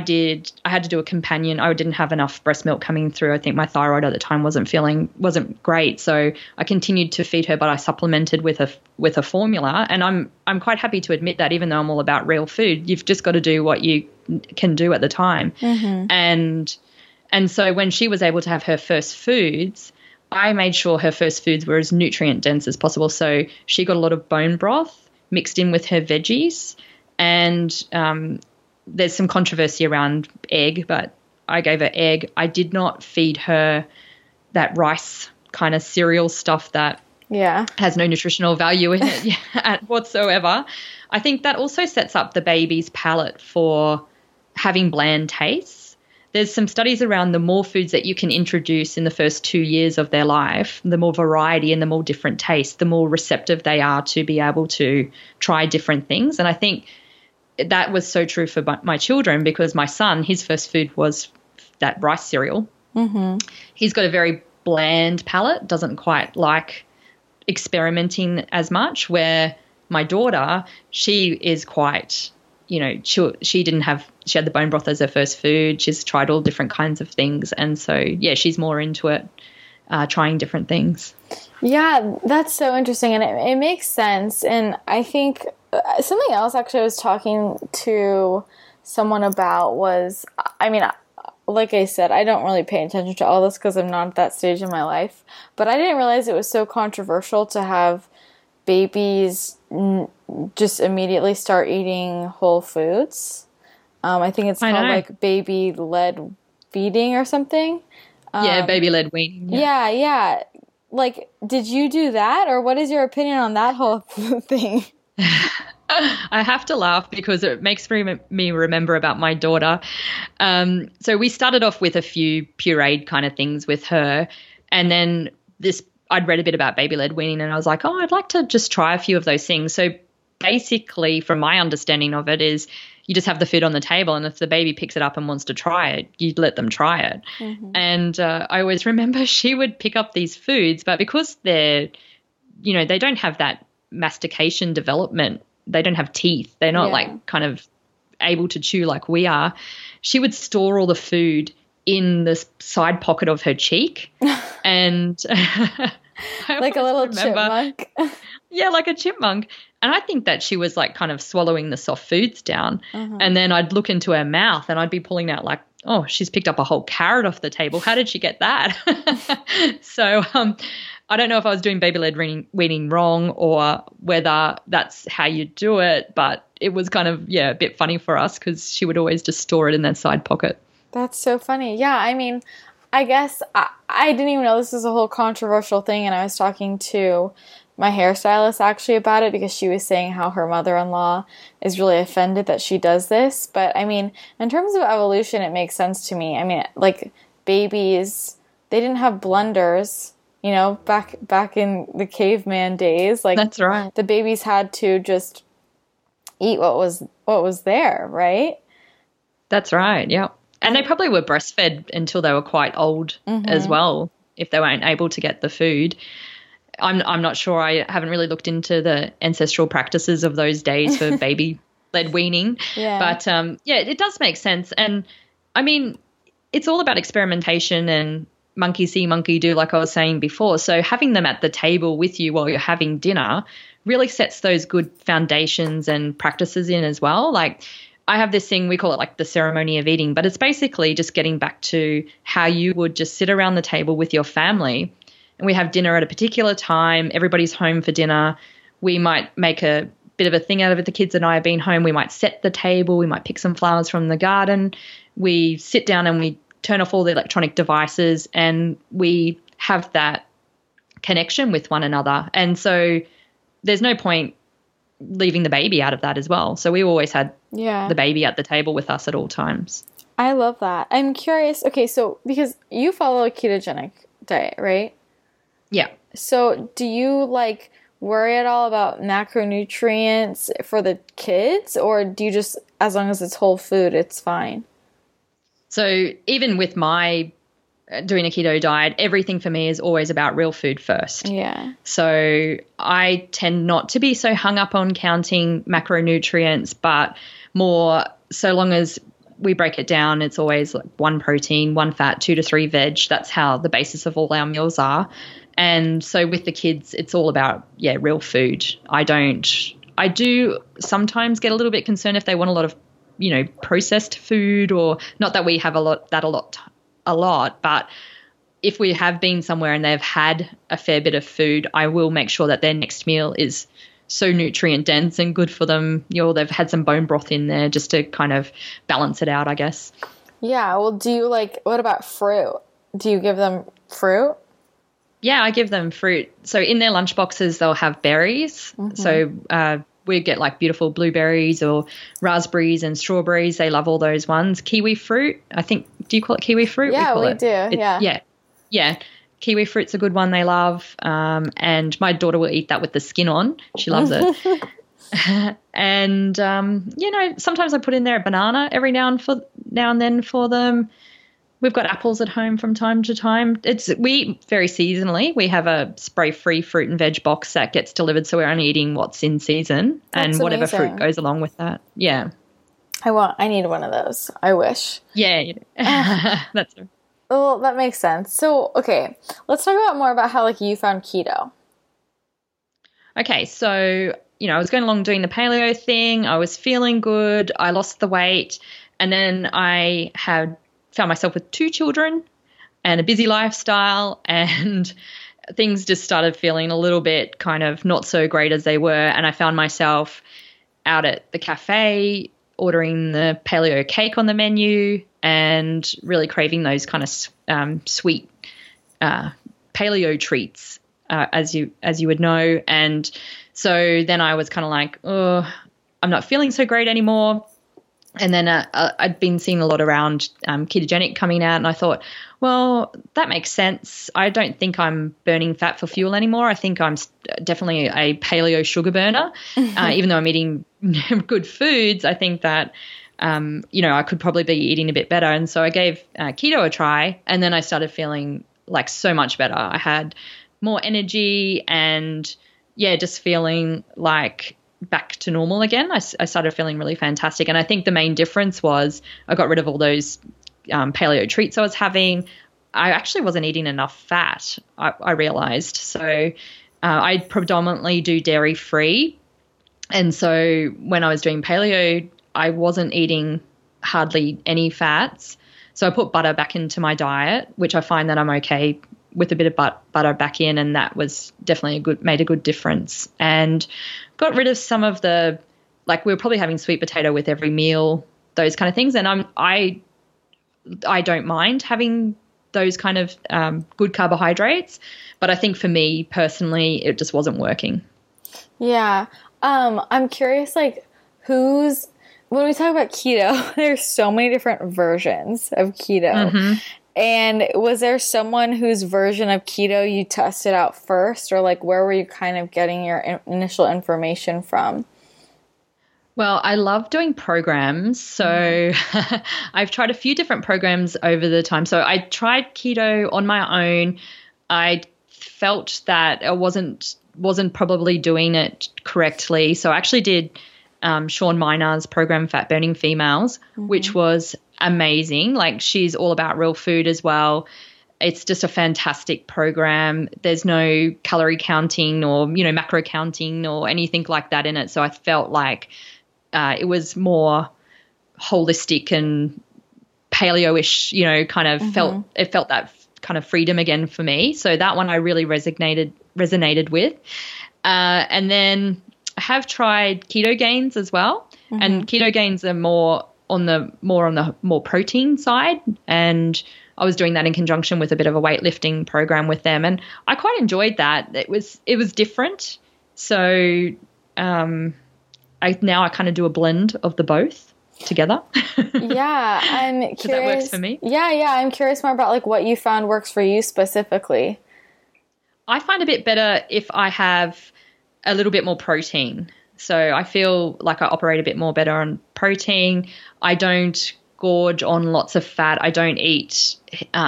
had to do a companion. I didn't have enough breast milk coming through. I think my thyroid at the time wasn't great. So I continued to feed her, but I supplemented with a formula. And I'm quite happy to admit that, even though I'm all about real food, you've just got to do what you can do at the time. Mm-hmm. And so when she was able to have her first foods, I made sure her first foods were as nutrient dense as possible. So she got a lot of bone broth mixed in with her veggies. And there's some controversy around egg, but I gave her egg. I did not feed her that rice kind of cereal stuff that has no nutritional value in it whatsoever. I think that also sets up the baby's palate for having bland tastes. There's some studies around the more foods that you can introduce in the first 2 years of their life, the more variety and the more different tastes, the more receptive they are to be able to try different things. And I think that was so true for my children, because my son, his first food was that rice cereal. Mm-hmm. He's got a very bland palate, doesn't quite like experimenting as much, where my daughter, she is quite, you know, she had the bone broth as her first food. She's tried all different kinds of things. And so, yeah, she's more into it, trying different things. Yeah, that's so interesting. And it makes sense. And I think something else actually I was talking to someone about was, I mean, like I said, I don't really pay attention to all this because I'm not at that stage in my life. But I didn't realize it was so controversial to have babies just immediately start eating whole foods. I think it's called like baby-led feeding or something. Yeah, baby-led weaning. Yeah. Like, did you do that, or what is your opinion on that whole thing? I have to laugh because it makes me remember about my daughter. So we started off with a few pureed kind of things with her, and then I'd read a bit about baby-led weaning, and I was like, oh, I'd like to just try a few of those things. So basically, from my understanding of it, is you just have the food on the table, and if the baby picks it up and wants to try it, you let them try it. Mm-hmm. And I always remember she would pick up these foods, but because they're, you know, they don't have that mastication development, they don't have teeth, they're not like kind of able to chew like we are, she would store all the food in the side pocket of her cheek. And like a little chipmunk. Yeah, like a chipmunk. And I think that she was like kind of swallowing the soft foods down. Uh-huh. And then I'd look into her mouth and I'd be pulling out like, oh, she's picked up a whole carrot off the table. How did she get that? So I don't know if I was doing baby-led weaning wrong or whether that's how you do it, but it was kind of, a bit funny for us because she would always just store it in that side pocket. That's so funny. Yeah, I mean, I guess I didn't even know this was a whole controversial thing, and I was talking to my hairstylist actually about it because she was saying how her mother-in-law is really offended that she does this. But, I mean, in terms of evolution, it makes sense to me. I mean, like babies, they didn't have blenders, you know, back in the caveman days. Like, that's right. The babies had to just eat what was there, right? That's right, yeah. And they probably were breastfed until they were quite old as well, if they weren't able to get the food. I'm not sure. I haven't really looked into the ancestral practices of those days for baby-led weaning. Yeah. But, it does make sense. And, I mean, it's all about experimentation and monkey see, monkey do, like I was saying before. So having them at the table with you while you're having dinner really sets those good foundations and practices in as well. Like, I have this thing, we call it like the ceremony of eating, but it's basically just getting back to how you would just sit around the table with your family, and we have dinner at a particular time, everybody's home for dinner, we might make a bit of a thing out of it, the kids and I have been home, we might set the table, we might pick some flowers from the garden, we sit down and we turn off all the electronic devices, and we have that connection with one another. And so there's no point leaving the baby out of that as well. So we always had the baby at the table with us at all times. I love that. I'm curious. Okay, so because you follow a ketogenic diet, right? Yeah. So do you like worry at all about macronutrients for the kids, or do you just, as long as it's whole food, it's fine? So even with my doing a keto diet, everything for me is always about real food first. Yeah. So I tend not to be so hung up on counting macronutrients, but more so long as we break it down, it's always like 1 protein, 1 fat, 2 to 3 veg. That's how the basis of all our meals are. And so with the kids, it's all about, real food. I do sometimes get a little bit concerned if they want a lot of, processed food, or not that we have a lot, but if we have been somewhere and they've had a fair bit of food, I will make sure that their next meal is so nutrient dense and good for them. They've had some bone broth in there just to kind of balance it out, I guess. Yeah. Well, do you what about fruit? Do you give them fruit? Yeah, I give them fruit. So in their lunch boxes, they'll have berries. Mm-hmm. So, we get like beautiful blueberries or raspberries and strawberries. They love all those ones. Kiwi fruit, I think. Do you call it kiwi fruit? Yeah, we do. Yeah. Kiwi fruit's a good one they love. And my daughter will eat that with the skin on. She loves it. And, sometimes I put in there a banana every now and then for them. We've got apples at home from time to time. We eat very seasonally. We have a spray-free fruit and veg box that gets delivered, so we're only eating what's in season. That's and whatever amazing. Fruit goes along with that. Yeah. I need one of those. I wish. Yeah. You do. That's true. Well, that makes sense. So, okay, let's talk more about how you found keto. Okay, so, I was going along doing the paleo thing. I was feeling good. I lost the weight, and then I had found myself with 2 children and a busy lifestyle, and things just started feeling a little bit kind of not so great as they were. And I found myself out at the cafe ordering the paleo cake on the menu and really craving those kind of sweet paleo treats, as you would know. And so then I was kind of like, oh, I'm not feeling so great anymore. And then I'd been seeing a lot around ketogenic coming out, and I thought, well, that makes sense. I don't think I'm burning fat for fuel anymore. I think I'm definitely a paleo sugar burner. Even though I'm eating good foods, I think that, I could probably be eating a bit better. And so I gave keto a try, and then I started feeling like so much better. I had more energy and, just feeling like back to normal again. I started feeling really fantastic. And I think the main difference was I got rid of all those paleo treats I was having. I actually wasn't eating enough fat, I realized. So I predominantly do dairy free. And so when I was doing paleo, I wasn't eating hardly any fats. So I put butter back into my diet, which I find that I'm okay with a bit of butter back in. And that was definitely made a good difference, and got rid of some of the, like, we were probably having sweet potato with every meal, those kind of things. And I don't mind having those kind of good carbohydrates, but I think for me personally, it just wasn't working. Yeah. I'm curious, like, when we talk about keto, there's so many different versions of keto. Mm-hmm. And was there someone whose version of keto you tested out first, or like where were you kind of getting your initial information from? Well, I love doing programs, so I've tried a few different programs over the time. So I tried keto on my own. I felt that I wasn't probably doing it correctly, so I actually did Sean Minor's program, Fat-Burning Females, which was amazing. Like, she's all about real food as well. It's just a fantastic program. There's no calorie counting or, macro counting or anything like that in it. So I felt like it was more holistic and paleo-ish, kind of felt that kind of freedom again for me. So that one I really resonated with. And then I have tried Keto Gains as well, and Keto Gains are more on the protein side, and I was doing that in conjunction with a bit of a weightlifting program with them, and I quite enjoyed that. It was different, so I kind of do a blend of the both together. Yeah, I'm curious. So that works for me. Yeah, I'm curious more about like what you found works for you specifically. I find a bit better if I have a little bit more protein. So I feel like I operate a bit more better on protein. I don't gorge on lots of fat. I don't eat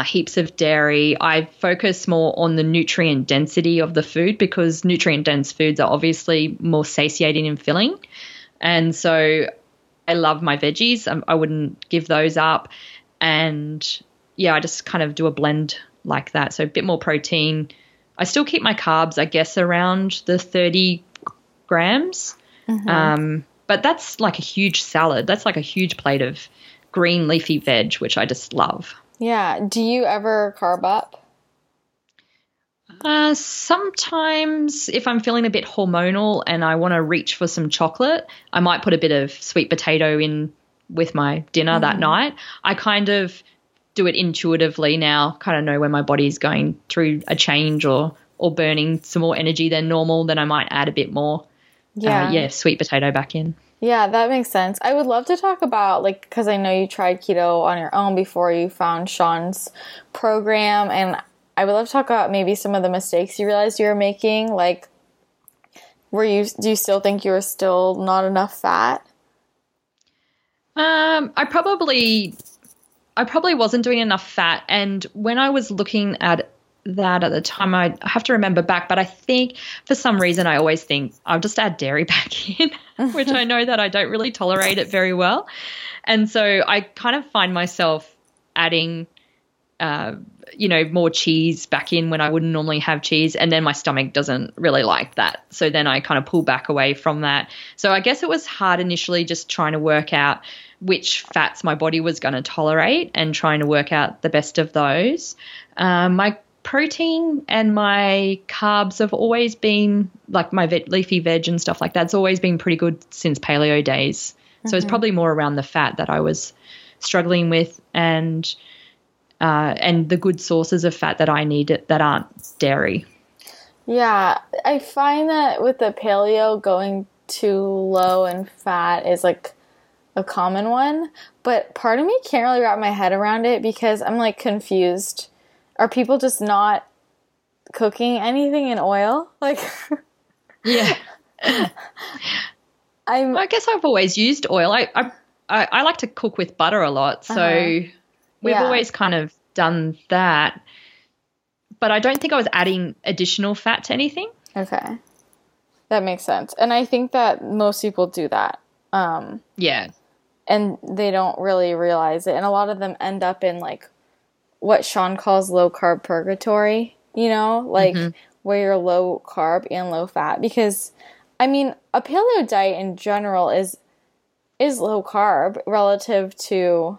heaps of dairy. I focus more on the nutrient density of the food, because nutrient dense foods are obviously more satiating and filling. And so I love my veggies. I wouldn't give those up. And I just kind of do a blend like that. So a bit more protein. I still keep my carbs, I guess, around the 30 grams. But that's like a huge salad. That's like a huge plate of green leafy veg, which I just love. Yeah. Do you ever carb up? Sometimes if I'm feeling a bit hormonal and I want to reach for some chocolate, I might put a bit of sweet potato in with my dinner that night. I kind of do it intuitively now, kind of know when my body's going through a change or burning some more energy than normal, then I might add a bit more sweet potato back in. Yeah, that makes sense. I would love to talk about, like, because I know you tried keto on your own before you found Sean's program, and I would love to talk about maybe some of the mistakes you realized you were making. Like, do you still think you were still not enough fat? I probably wasn't doing enough fat. And when I was looking at that at the time, I have to remember back, but I think for some reason I always think I'll just add dairy back in, which I know that I don't really tolerate it very well. And so I kind of find myself adding, more cheese back in when I wouldn't normally have cheese. And then my stomach doesn't really like that. So then I kind of pull back away from that. So I guess it was hard initially just trying to work out which fats my body was going to tolerate and trying to work out the best of those. My protein and my carbs have always been, like my leafy veg and stuff like that's always been pretty good since paleo days. So it's probably more around the fat that I was struggling with, and the good sources of fat that I need that aren't dairy. Yeah, I find that with the paleo, going too low in fat is like a common one, but part of me can't really wrap my head around it because I'm like confused. Are people just not cooking anything in oil? Like, yeah. I guess I've always used oil. I like to cook with butter a lot, so we've always kind of done that. But I don't think I was adding additional fat to anything. Okay. That makes sense. And I think that most people do that. Yeah. And they don't really realize it. And a lot of them end up in like what Sean calls low carb purgatory, you know, like where you're low carb and low fat. Because, I mean, a paleo diet in general is low carb relative to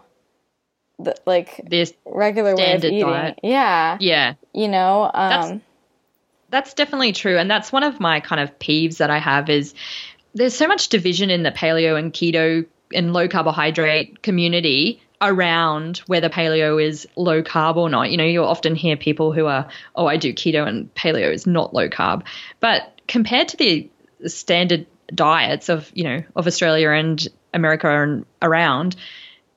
the, like this regular way of eating. Diet. Yeah. Yeah. You know, that's definitely true. And that's one of my kind of peeves that I have is there's so much division in the paleo and keto and low carbohydrate community around whether paleo is low carb or not. You know, you'll often hear people who are, oh, I do keto and paleo is not low carb. But compared to the standard diets of, you know, of Australia and America and around,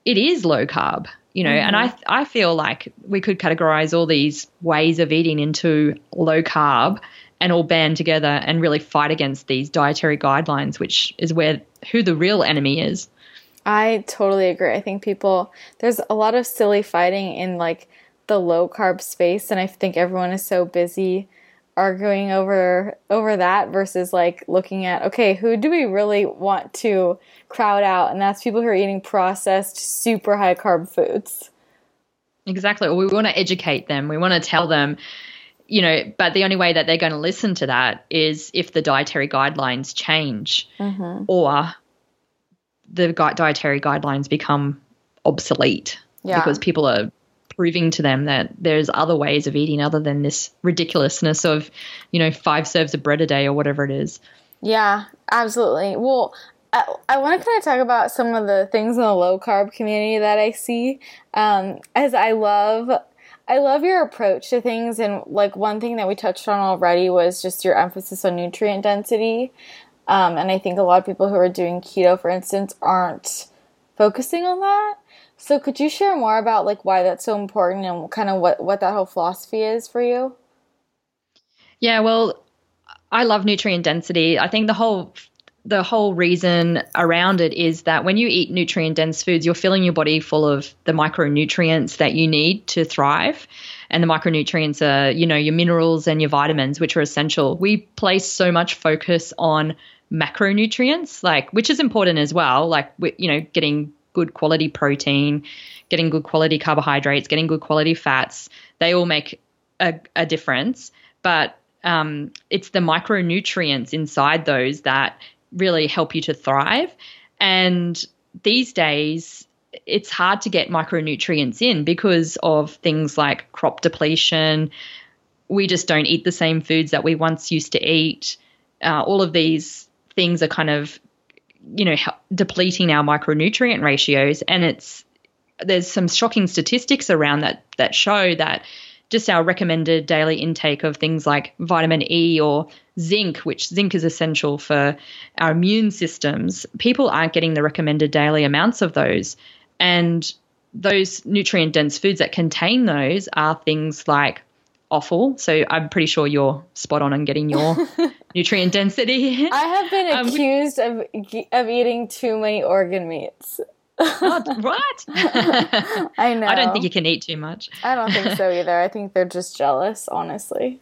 it is low carb, you know, and I feel like we could categorize all these ways of eating into low carb and all band together and really fight against these dietary guidelines, which is who the real enemy is. I totally agree. I think there's a lot of silly fighting in like the low carb space, and I think everyone is so busy arguing over that versus like looking at, okay, who do we really want to crowd out? And that's people who are eating processed, super high carb foods. Exactly. We want to educate them. We want to tell them, you know, but the only way that they're going to listen to that is if the dietary guidelines change or the dietary guidelines become obsolete because people are proving to them that there's other ways of eating other than this ridiculousness of, you know, 5 serves of bread a day or whatever it is. Yeah, absolutely. Well, I want to kind of talk about some of the things in the low carb community that I see, as I love your approach to things. And like one thing that we touched on already was just your emphasis on nutrient density. And I think a lot of people who are doing keto, for instance, aren't focusing on that. So could you share more about like why that's so important and kind of what that whole philosophy is for you? Yeah, well, I love nutrient density. I think the whole reason around it is that when you eat nutrient dense foods, you're filling your body full of the micronutrients that you need to thrive. And the micronutrients are, you know, your minerals and your vitamins, which are essential. We place so much focus on macronutrients, like, which is important as well, like, you know, getting good quality protein, getting good quality carbohydrates, getting good quality fats. They all make a difference, but it's the micronutrients inside those that really help you to thrive. And these days it's hard to get micronutrients in because of things like crop depletion. We just don't eat the same foods that we once used to eat. All of these things are kind of, you know, depleting our micronutrient ratios, and there's some shocking statistics around that show that just our recommended daily intake of things like vitamin E or zinc, which zinc is essential for our immune systems, people aren't getting the recommended daily amounts of those. And those nutrient-dense foods that contain those are things like offal. So I'm pretty sure you're spot on getting your nutrient density. I have been accused of eating too many organ meats. Oh, what? I know. I don't think you can eat too much. I don't think so either. I think they're just jealous, honestly.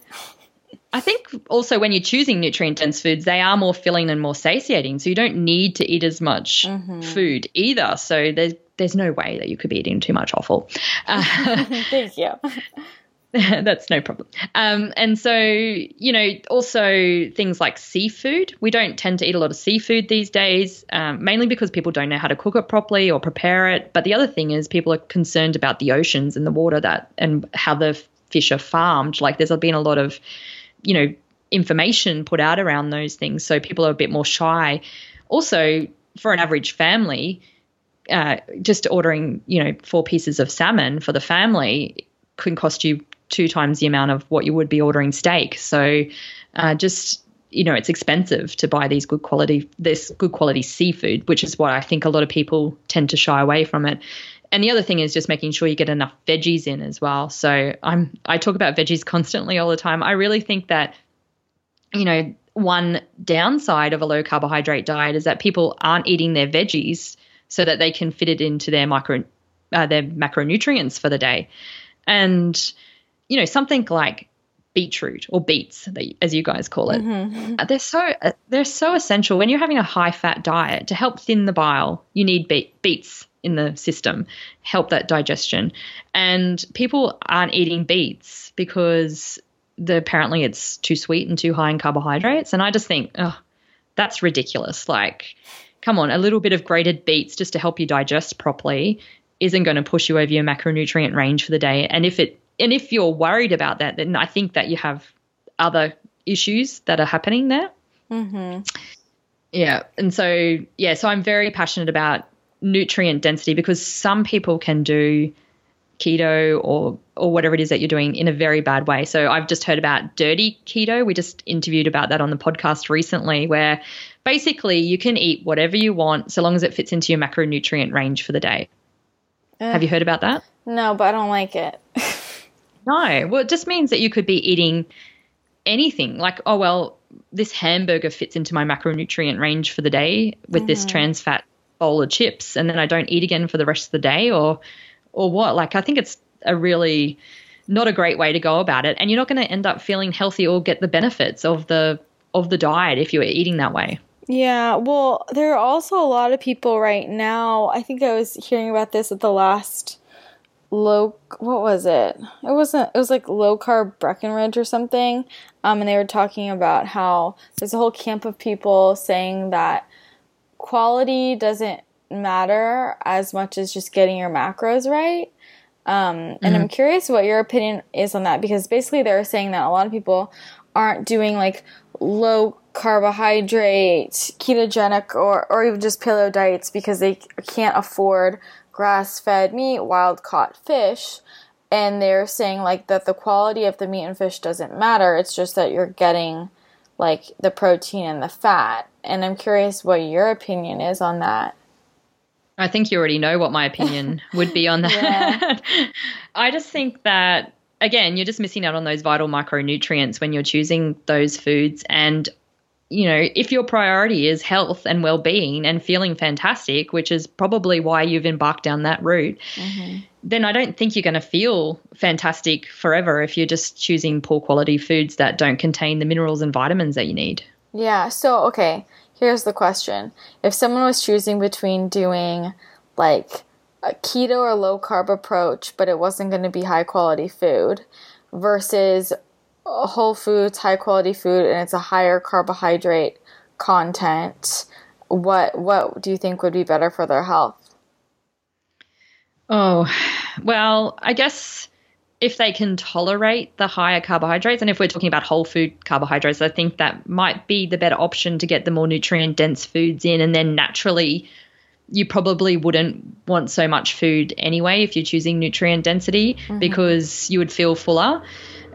I think also when you're choosing nutrient-dense foods, they are more filling and more satiating, so you don't need to eat as much food either. So there's no way that you could be eating too much offal. Thank you. That's no problem. And so, you know, also things like seafood. We don't tend to eat a lot of seafood these days, mainly because people don't know how to cook it properly or prepare it. But the other thing is people are concerned about the oceans and the water that and how the fish are farmed. Like there's been a lot of, you know, information put out around those things. So people are a bit more shy. Also, for an average family, just ordering, you know, 4 pieces of salmon for the family can cost you 2 times the amount of what you would be ordering steak. So just, you know, it's expensive to buy these good quality seafood, which is what I think a lot of people tend to shy away from it. And the other thing is just making sure you get enough veggies in as well. So I talk about veggies constantly all the time. I really think that, you know, one downside of a low carbohydrate diet is that people aren't eating their veggies so that they can fit it into their macronutrients for the day. And, you know, something like beetroot or beets, as you guys call it, mm-hmm. they're so essential. When you're having a high-fat diet, to help thin the bile, you need beets in the system, help that digestion. And people aren't eating beets because apparently it's too sweet and too high in carbohydrates. And I just think, oh, that's ridiculous. Like, come on, a little bit of grated beets just to help you digest properly isn't going to push you over your macronutrient range for the day. And if you're worried about that, then I think that you have other issues that are happening there. Mm-hmm. Yeah. And so, yeah, so I'm very passionate about nutrient density because some people can do keto or whatever it is that you're doing in a very bad way. So I've just heard about dirty keto. We just interviewed about that on the podcast recently, where basically you can eat whatever you want so long as it fits into your macronutrient range for the day. Have you heard about that? No, but I don't like it. No. Well, it just means that you could be eating anything like, oh, well, this hamburger fits into my macronutrient range for the day with mm-hmm. this trans fat bowl of chips, and then I don't eat again for the rest of the day or what. Like, I think it's a really not a great way to go about it, and you're not going to end up feeling healthy or get the benefits of the diet if you're eating that way. Yeah, well, there are also a lot of people right now. I think I was hearing about this at the last what was it? It was like Low Carb Breckenridge or something. And they were talking about how there's a whole camp of people saying that quality doesn't matter as much as just getting your macros right. And I'm curious what your opinion is on that, because basically they're saying that a lot of people aren't doing like low carbohydrate, ketogenic, or even just paleo diets because they can't afford grass-fed meat, wild-caught fish, and they're saying like that the quality of the meat and fish doesn't matter. It's just that you're getting like the protein and the fat. And I'm curious what your opinion is on that. I think you already know what my opinion would be on that. Yeah. I just think that, again, you're just missing out on those vital micronutrients when you're choosing those foods. And, you know, if your priority is health and well-being and feeling fantastic, which is probably why you've embarked down that route, mm-hmm. then I don't think you're going to feel fantastic forever if you're just choosing poor quality foods that don't contain the minerals and vitamins that you need. Yeah. So, okay, here's the question. If someone was choosing between doing like a keto or low carb approach, but it wasn't going to be high quality food, versus Whole Foods high quality food and it's a higher carbohydrate content, what do you think would be better for their health? Oh, well, I guess if they can tolerate the higher carbohydrates, and if we're talking about whole food carbohydrates, I think that might be the better option, to get the more nutrient dense foods in, and then naturally you probably wouldn't want so much food anyway if you're choosing nutrient density, mm-hmm. because you would feel fuller.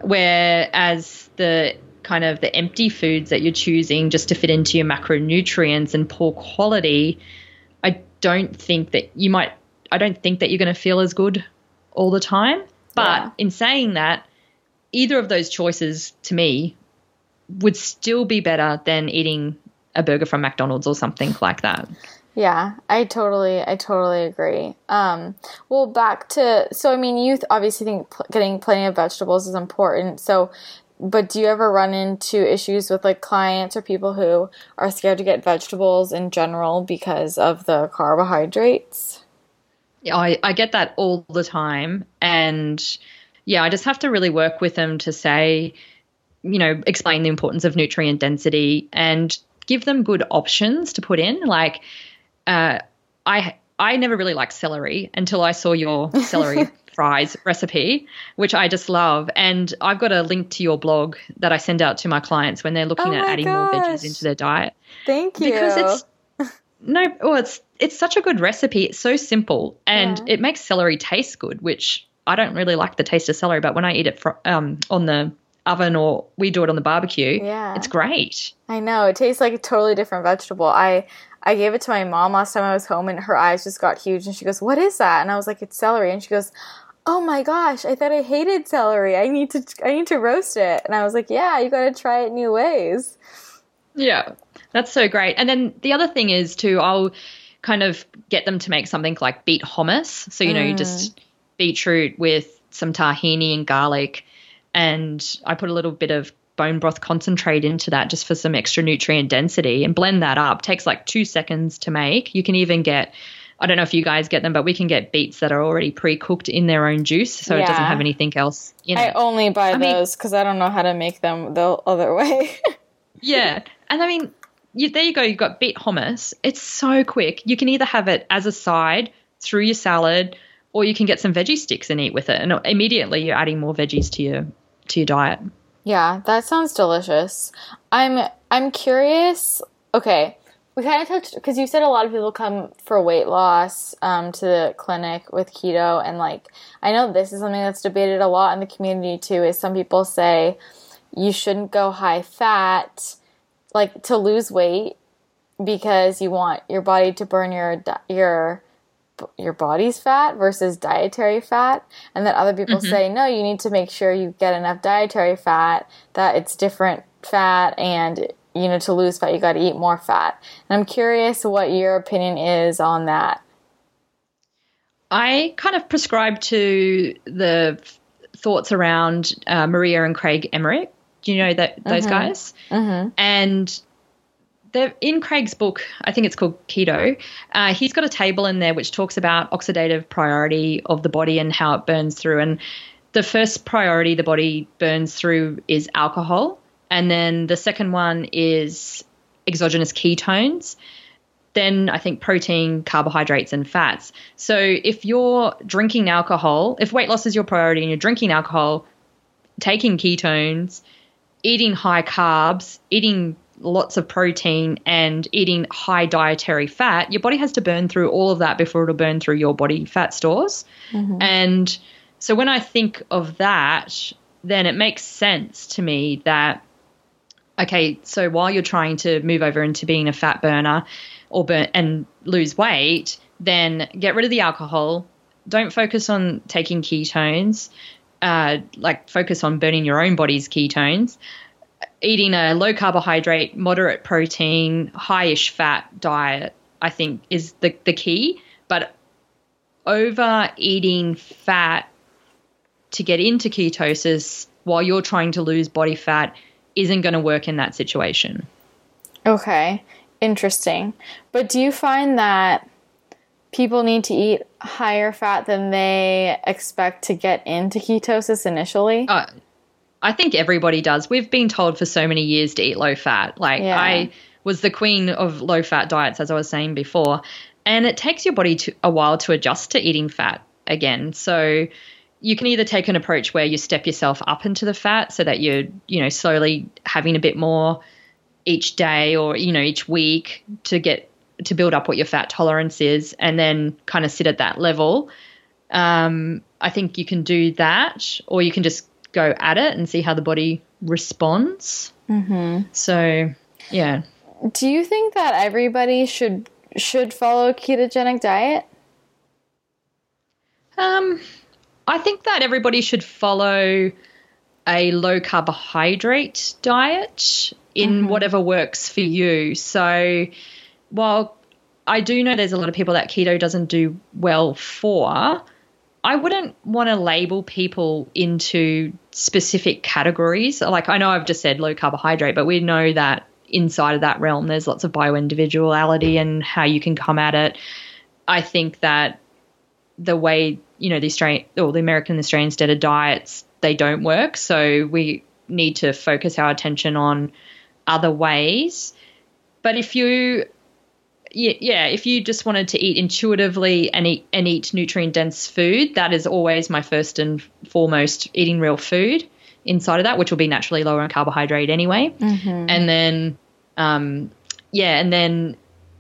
Whereas the kind of the empty foods that you're choosing just to fit into your macronutrients and poor quality, I don't think that you're going to feel as good all the time. But yeah. In saying that, either of those choices to me would still be better than eating a burger from McDonald's or something like that. Yeah, I totally agree. Well, back to, so I mean, you obviously think getting plenty of vegetables is important. So, but do you ever run into issues with like clients or people who are scared to get vegetables in general because of the carbohydrates? Yeah, I get that all the time. And yeah, I just have to really work with them to say, you know, explain the importance of nutrient density and give them good options to put in. Like, I never really liked celery until I saw your celery fries recipe, which I just love. And I've got a link to your blog that I send out to my clients when they're looking at adding more veggies into their diet. Thank you. Because it's such a good recipe. It's so simple, and it makes celery taste good, which I don't really like the taste of celery, but when I eat it on the oven, or we do it on the barbecue, it's great. I know. It tastes like a totally different vegetable. I gave it to my mom last time I was home, and her eyes just got huge, and she goes, "What is that?" And I was like, "It's celery." And she goes, "Oh my gosh, I thought I hated celery. I need to roast it." And I was like, "Yeah, you got to try it new ways." Yeah, that's so great. And then the other thing is too, I'll kind of get them to make something like beet hummus. So, you know, you just beetroot with some tahini and garlic, and I put a little bit of bone broth concentrate into that just for some extra nutrient density, and blend that up. It takes like 2 seconds to make. You can even get, I don't know if you guys get them, but we can get beets that are already pre-cooked in their own juice, so it doesn't have anything else in it. I only buy those because I don't know how to make them the other way. Yeah. And I mean, there you go. You've got beet hummus. It's so quick. You can either have it as a side through your salad, or you can get some veggie sticks and eat with it. And immediately you're adding more veggies to your diet. Yeah, that sounds delicious. I'm curious. Okay. We kind of touched, because you said a lot of people come for weight loss to the clinic with keto, and like, I know this is something that's debated a lot in the community too, is some people say you shouldn't go high fat, like to lose weight, because you want your body to burn your body's fat versus dietary fat. And then other people say, no, you need to make sure you get enough dietary fat, that it's different fat, and you know, to lose fat, you got to eat more fat. And I'm curious what your opinion is on that. I kind of prescribe to the thoughts around Maria and Craig Emmerich. Do you know that those guys? Mm-hmm. And they're in Craig's book, I think it's called Keto. He's got a table in there which talks about oxidative priority of the body and how it burns through. And the first priority the body burns through is alcohol. And then the second one is exogenous ketones. Then I think protein, carbohydrates, and fats. So if you're drinking alcohol, if weight loss is your priority and you're drinking alcohol, taking ketones, eating high carbs, eating lots of protein, and eating high dietary fat, your body has to burn through all of that before it'll burn through your body fat stores. Mm-hmm. And so when I think of that, then it makes sense to me that, okay, so while you're trying to move over into being a fat burner or and lose weight, then get rid of the alcohol. Don't focus on taking ketones, focus on burning your own body's ketones, eating a low carbohydrate, moderate protein, high-ish fat diet, I think is the key. But overeating fat to get into ketosis while you're trying to lose body fat isn't going to work in that situation. Okay, interesting. But do you find that people need to eat higher fat than they expect to get into ketosis initially? I think everybody does. We've been told for so many years to eat low fat. I was the queen of low fat diets, as I was saying before, and it takes your body a while to adjust to eating fat again. So you can either take an approach where you step yourself up into the fat so that you're, you know, slowly having a bit more each day, or, you know, each week to build up what your fat tolerance is, and then kind of sit at that level. I think you can do that, or you can just go at it and see how the body responds. Mm-hmm. So, yeah. Do you think that everybody should follow a ketogenic diet? I think that everybody should follow a low carbohydrate diet in whatever works for you. So while I do know there's a lot of people that keto doesn't do well for, I wouldn't want to label people into specific categories. Like, I know I've just said low carbohydrate, but we know that inside of that realm there's lots of bioindividuality and how you can come at it. I think that the way, you know, the Australian or the American and Australian standard diets, they don't work. So we need to focus our attention on other ways. But if you, yeah, if you just wanted to eat intuitively and eat nutrient-dense food, that is always my first and foremost, eating real food inside of that, which will be naturally lower in carbohydrate anyway. Mm-hmm. And then, yeah, and then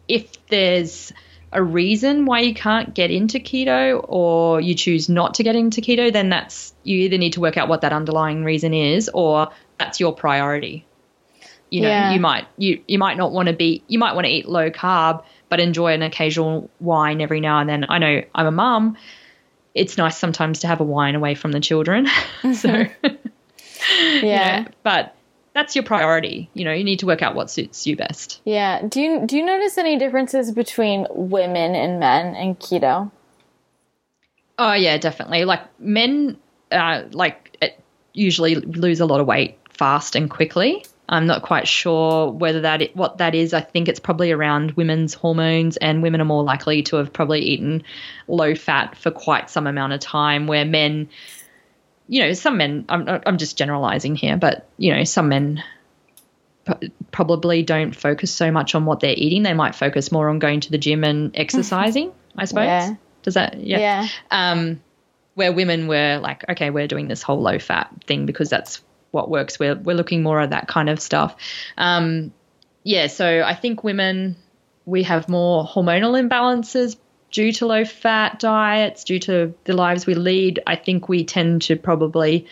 if there's a reason why you can't get into keto or you choose not to get into keto, then that's, you either need to work out what that underlying reason is or that's your priority. You know, yeah. you might want to eat low carb, but enjoy an occasional wine every now and then. I know I'm a mum. It's nice sometimes to have a wine away from the children. So, yeah, you know, but that's your priority. You know, you need to work out what suits you best. Yeah. Do you notice any differences between women and men in keto? Oh yeah, definitely. Like men, usually lose a lot of weight fast and quickly. I'm not quite sure whether what that is. I think it's probably around women's hormones, and women are more likely to have probably eaten low fat for quite some amount of time, where men, you know, some men, I'm just generalizing here, but, you know, some men probably don't focus so much on what they're eating. They might focus more on going to the gym and exercising, I suppose. Yeah. Does that? Yeah. Yeah. Where women were like, okay, we're doing this whole low fat thing because that's what works. We're looking more at that kind of stuff. Yeah, so I think women, we have more hormonal imbalances due to low fat diets, due to the lives we lead. I think we tend to probably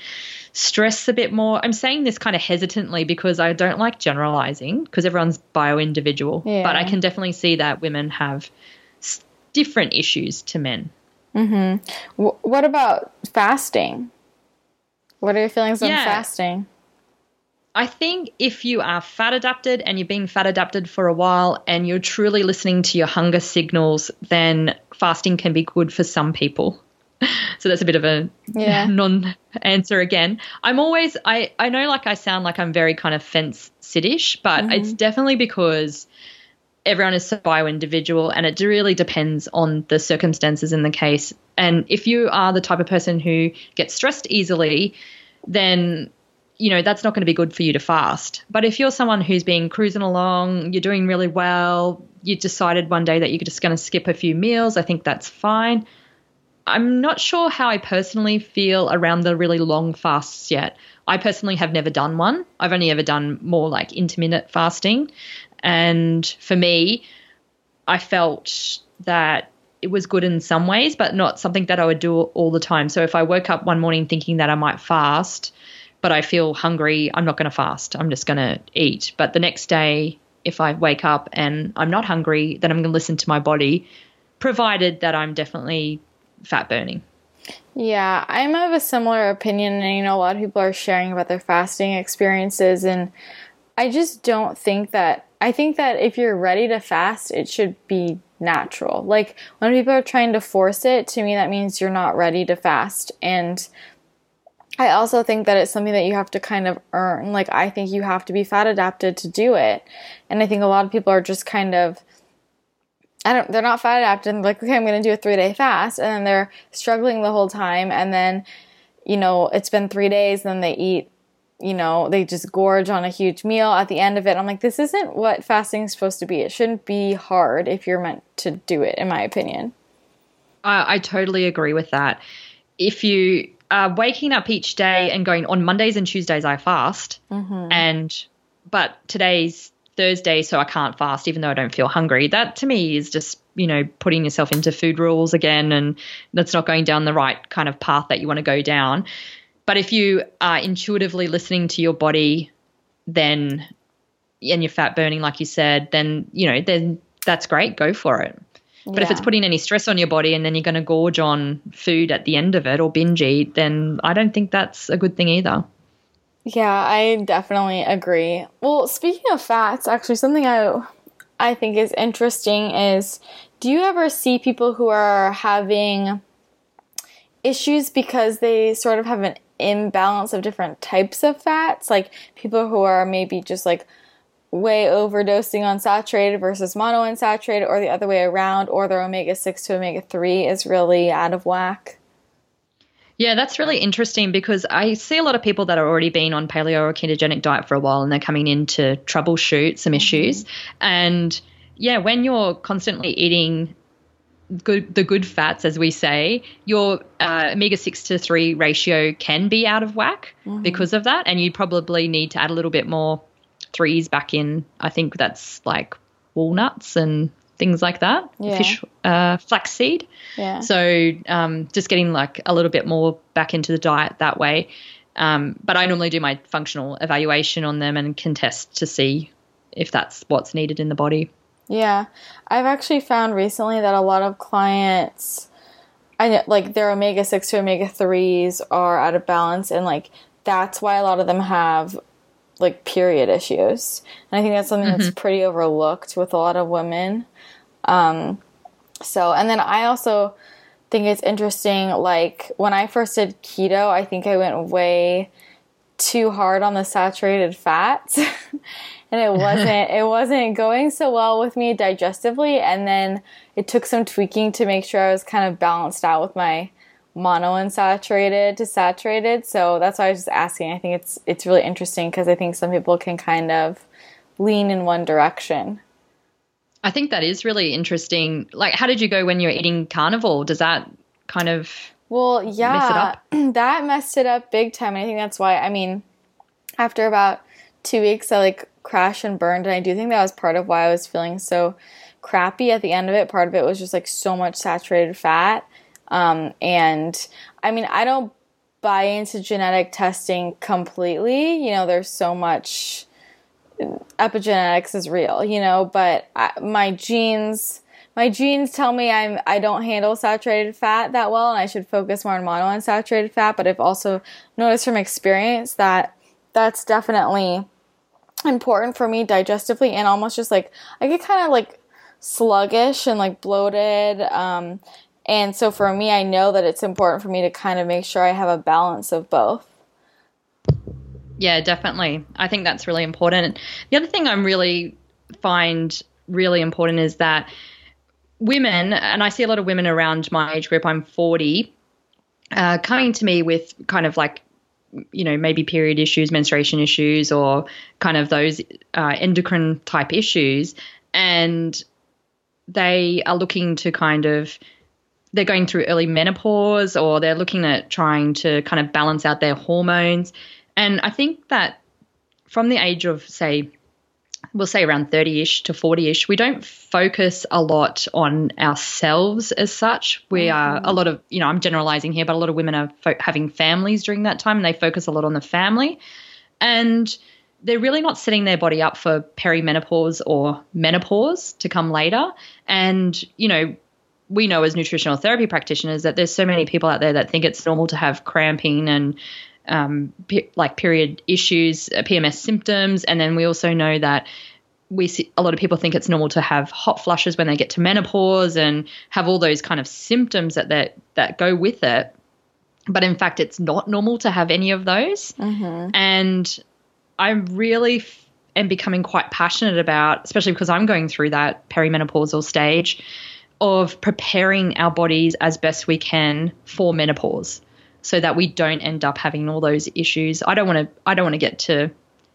stress a bit more. I'm saying this kind of hesitantly because I don't like generalizing, because everyone's bio-individual. Yeah. But I can definitely see that women have different issues to men. Mm-hmm. What about fasting? What are your feelings on fasting? I think if you are fat adapted and you've been fat adapted for a while and you're truly listening to your hunger signals, then fasting can be good for some people. So that's a bit of a non-answer again. I'm always, I know like I sound like I'm very kind of fence sittish, but it's definitely because everyone is so bio-individual and it really depends on the circumstances in the case. And if you are the type of person who gets stressed easily, then, you know, that's not going to be good for you to fast. But if you're someone who's been cruising along, you're doing really well, you decided one day that you're just going to skip a few meals, I think that's fine. I'm not sure how I personally feel around the really long fasts yet. I personally have never done one. I've only ever done more like intermittent fasting. And for me, I felt that it was good in some ways, but not something that I would do all the time. So if I woke up one morning thinking that I might fast, but I feel hungry, I'm not going to fast. I'm just going to eat. But the next day, if I wake up and I'm not hungry, then I'm going to listen to my body, provided that I'm definitely fat burning. Yeah, I'm of a similar opinion. And, you know, a lot of people are sharing about their fasting experiences. And I just don't think that, I think that if you're ready to fast, it should be natural. Like when people are trying to force it, to me, that means you're not ready to fast. And I also think that it's something that you have to kind of earn. Like I think you have to be fat adapted to do it. And I think a lot of people are just kind of, they're not fat adapted and like, okay, I'm going to do a 3-day fast. And then they're struggling the whole time. And then, you know, it's been 3 days and then they eat, you know, they just gorge on a huge meal at the end of it. I'm like, this isn't what fasting is supposed to be. It shouldn't be hard if you're meant to do it, in my opinion. I totally agree with that. If you are waking up each day and going, on Mondays and Tuesdays I fast, but today's Thursday, so I can't fast even though I don't feel hungry, that to me is just, you know, putting yourself into food rules again, and that's not going down the right kind of path that you want to go down. But if you are intuitively listening to your body, then, and you're fat burning, like you said, then, you know, then that's great. Go for it. Yeah. But if it's putting any stress on your body and then you're going to gorge on food at the end of it or binge eat, then I don't think that's a good thing either. Yeah, I definitely agree. Well, speaking of fats, actually something I think is interesting is, do you ever see people who are having issues because they sort of have an imbalance of different types of fats, like people who are maybe just like way overdosing on saturated versus monounsaturated, or the other way around, or their omega-6 to omega-3 is really out of whack. Yeah, that's really interesting, because I see a lot of people that are already been on paleo or ketogenic diet for a while, and they're coming in to troubleshoot some issues. And yeah, when you're constantly eating the good fats, as we say, your omega-6 to 3 ratio can be out of whack because of that, and you probably need to add a little bit more threes back in. I think that's like walnuts and things like that, fish, flaxseed. Yeah. So just getting like a little bit more back into the diet that way. But I normally do my functional evaluation on them and can test to see if that's what's needed in the body. Yeah. I've actually found recently that a lot of clients, I know, like their omega-6 to omega-3s are out of balance, and like that's why a lot of them have like period issues. And I think that's something that's pretty overlooked with a lot of women. So, and then I also think it's interesting, like when I first did keto, I think I went way too hard on the saturated fats and it wasn't going so well with me digestively. And then it took some tweaking to make sure I was kind of balanced out with my monounsaturated to saturated. So that's why I was just asking. I think it's really interesting, because I think some people can kind of lean in one direction. I think that is really interesting. Like, how did you go when you were eating carnivore? Does that kind of mess it up? That messed it up big time. And I think that's why, I mean, after about 2 weeks, I like crashed and burned. And I do think that was part of why I was feeling so crappy at the end of it. Part of it was just like so much saturated fat. And I mean, I don't buy into genetic testing completely, you know, there's so much epigenetics is real, you know, but my genes tell me I don't handle saturated fat that well, and I should focus more on monounsaturated fat. But I've also noticed from experience that that's definitely important for me digestively, and almost just like, I get kind of like sluggish and like bloated, and so for me, I know that it's important for me to kind of make sure I have a balance of both. Yeah, definitely. I think that's really important. The other thing I really find really important is that women, and I see a lot of women around my age group, I'm 40, coming to me with kind of like, you know, maybe period issues, menstruation issues, or kind of those endocrine type issues. And they are looking to kind of, they're going through early menopause, or they're looking at trying to kind of balance out their hormones. And I think that from the age of, say, we'll say around 30-ish to 40-ish, we don't focus a lot on ourselves as such. We are a lot of, you know, I'm generalizing here, but a lot of women are having families during that time, and they focus a lot on the family. And they're really not setting their body up for perimenopause or menopause to come later. And, you know, we know as nutritional therapy practitioners that there's so many people out there that think it's normal to have cramping and period issues, PMS symptoms. And then we also know that we see a lot of people think it's normal to have hot flushes when they get to menopause and have all those kind of symptoms that go with it. But in fact, it's not normal to have any of those. And I really am becoming quite passionate about, especially because I'm going through that perimenopausal stage, of preparing our bodies as best we can for menopause, so that we don't end up having all those issues. I don't want to get to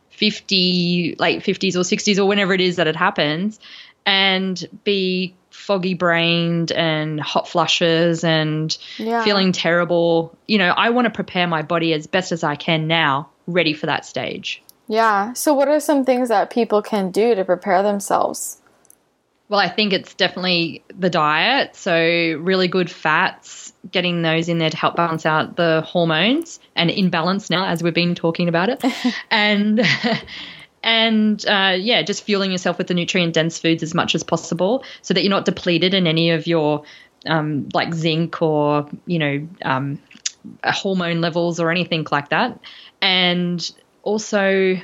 50, late 50s or 60s or whenever it is that it happens, and be foggy brained and hot flushes and feeling terrible. You know, I want to prepare my body as best as I can now, ready for that stage. Yeah. So what are some things that people can do to prepare themselves? Well, I think it's definitely the diet. So really good fats, getting those in there to help balance out the hormones and imbalance now, as we've been talking about it. and just fueling yourself with the nutrient-dense foods as much as possible, so that you're not depleted in any of your like zinc or, you know, hormone levels or anything like that. And also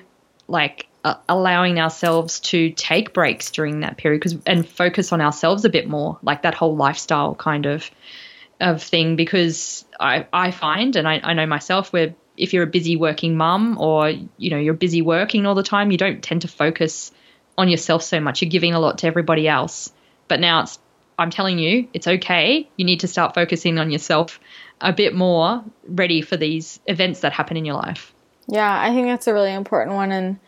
like allowing ourselves to take breaks during that period and focus on ourselves a bit more, like that whole lifestyle kind of thing, because I find, and I know myself, where if you're a busy working mum, or, you know, you're busy working all the time, you don't tend to focus on yourself so much. You're giving a lot to everybody else. But now it's, I'm telling you, it's okay. You need to start focusing on yourself a bit more, ready for these events that happen in your life. Yeah, I think that's a really important one and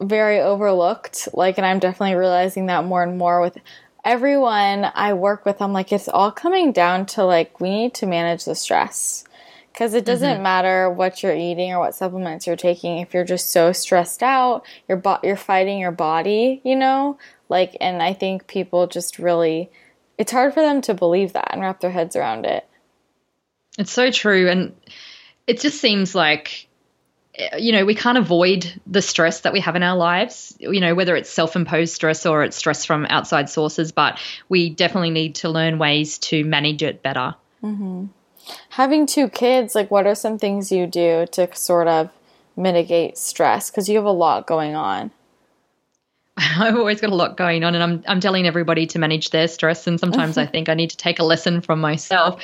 very overlooked. Like, and I'm definitely realizing that more and more with everyone I work with. I'm like, it's all coming down to like, we need to manage the stress, because it doesn't matter what you're eating or what supplements you're taking. If you're just so stressed out, you're fighting your body, you know, like, and I think people just really, it's hard for them to believe that and wrap their heads around it. It's so true. And it just seems like, you know, we can't avoid the stress that we have in our lives, you know, whether it's self-imposed stress or it's stress from outside sources, but we definitely need to learn ways to manage it better. Mm-hmm. Having two kids, like, what are some things you do to sort of mitigate stress? Because you have a lot going on. I've always got a lot going on, and I'm telling everybody to manage their stress, and sometimes I think I need to take a lesson from myself.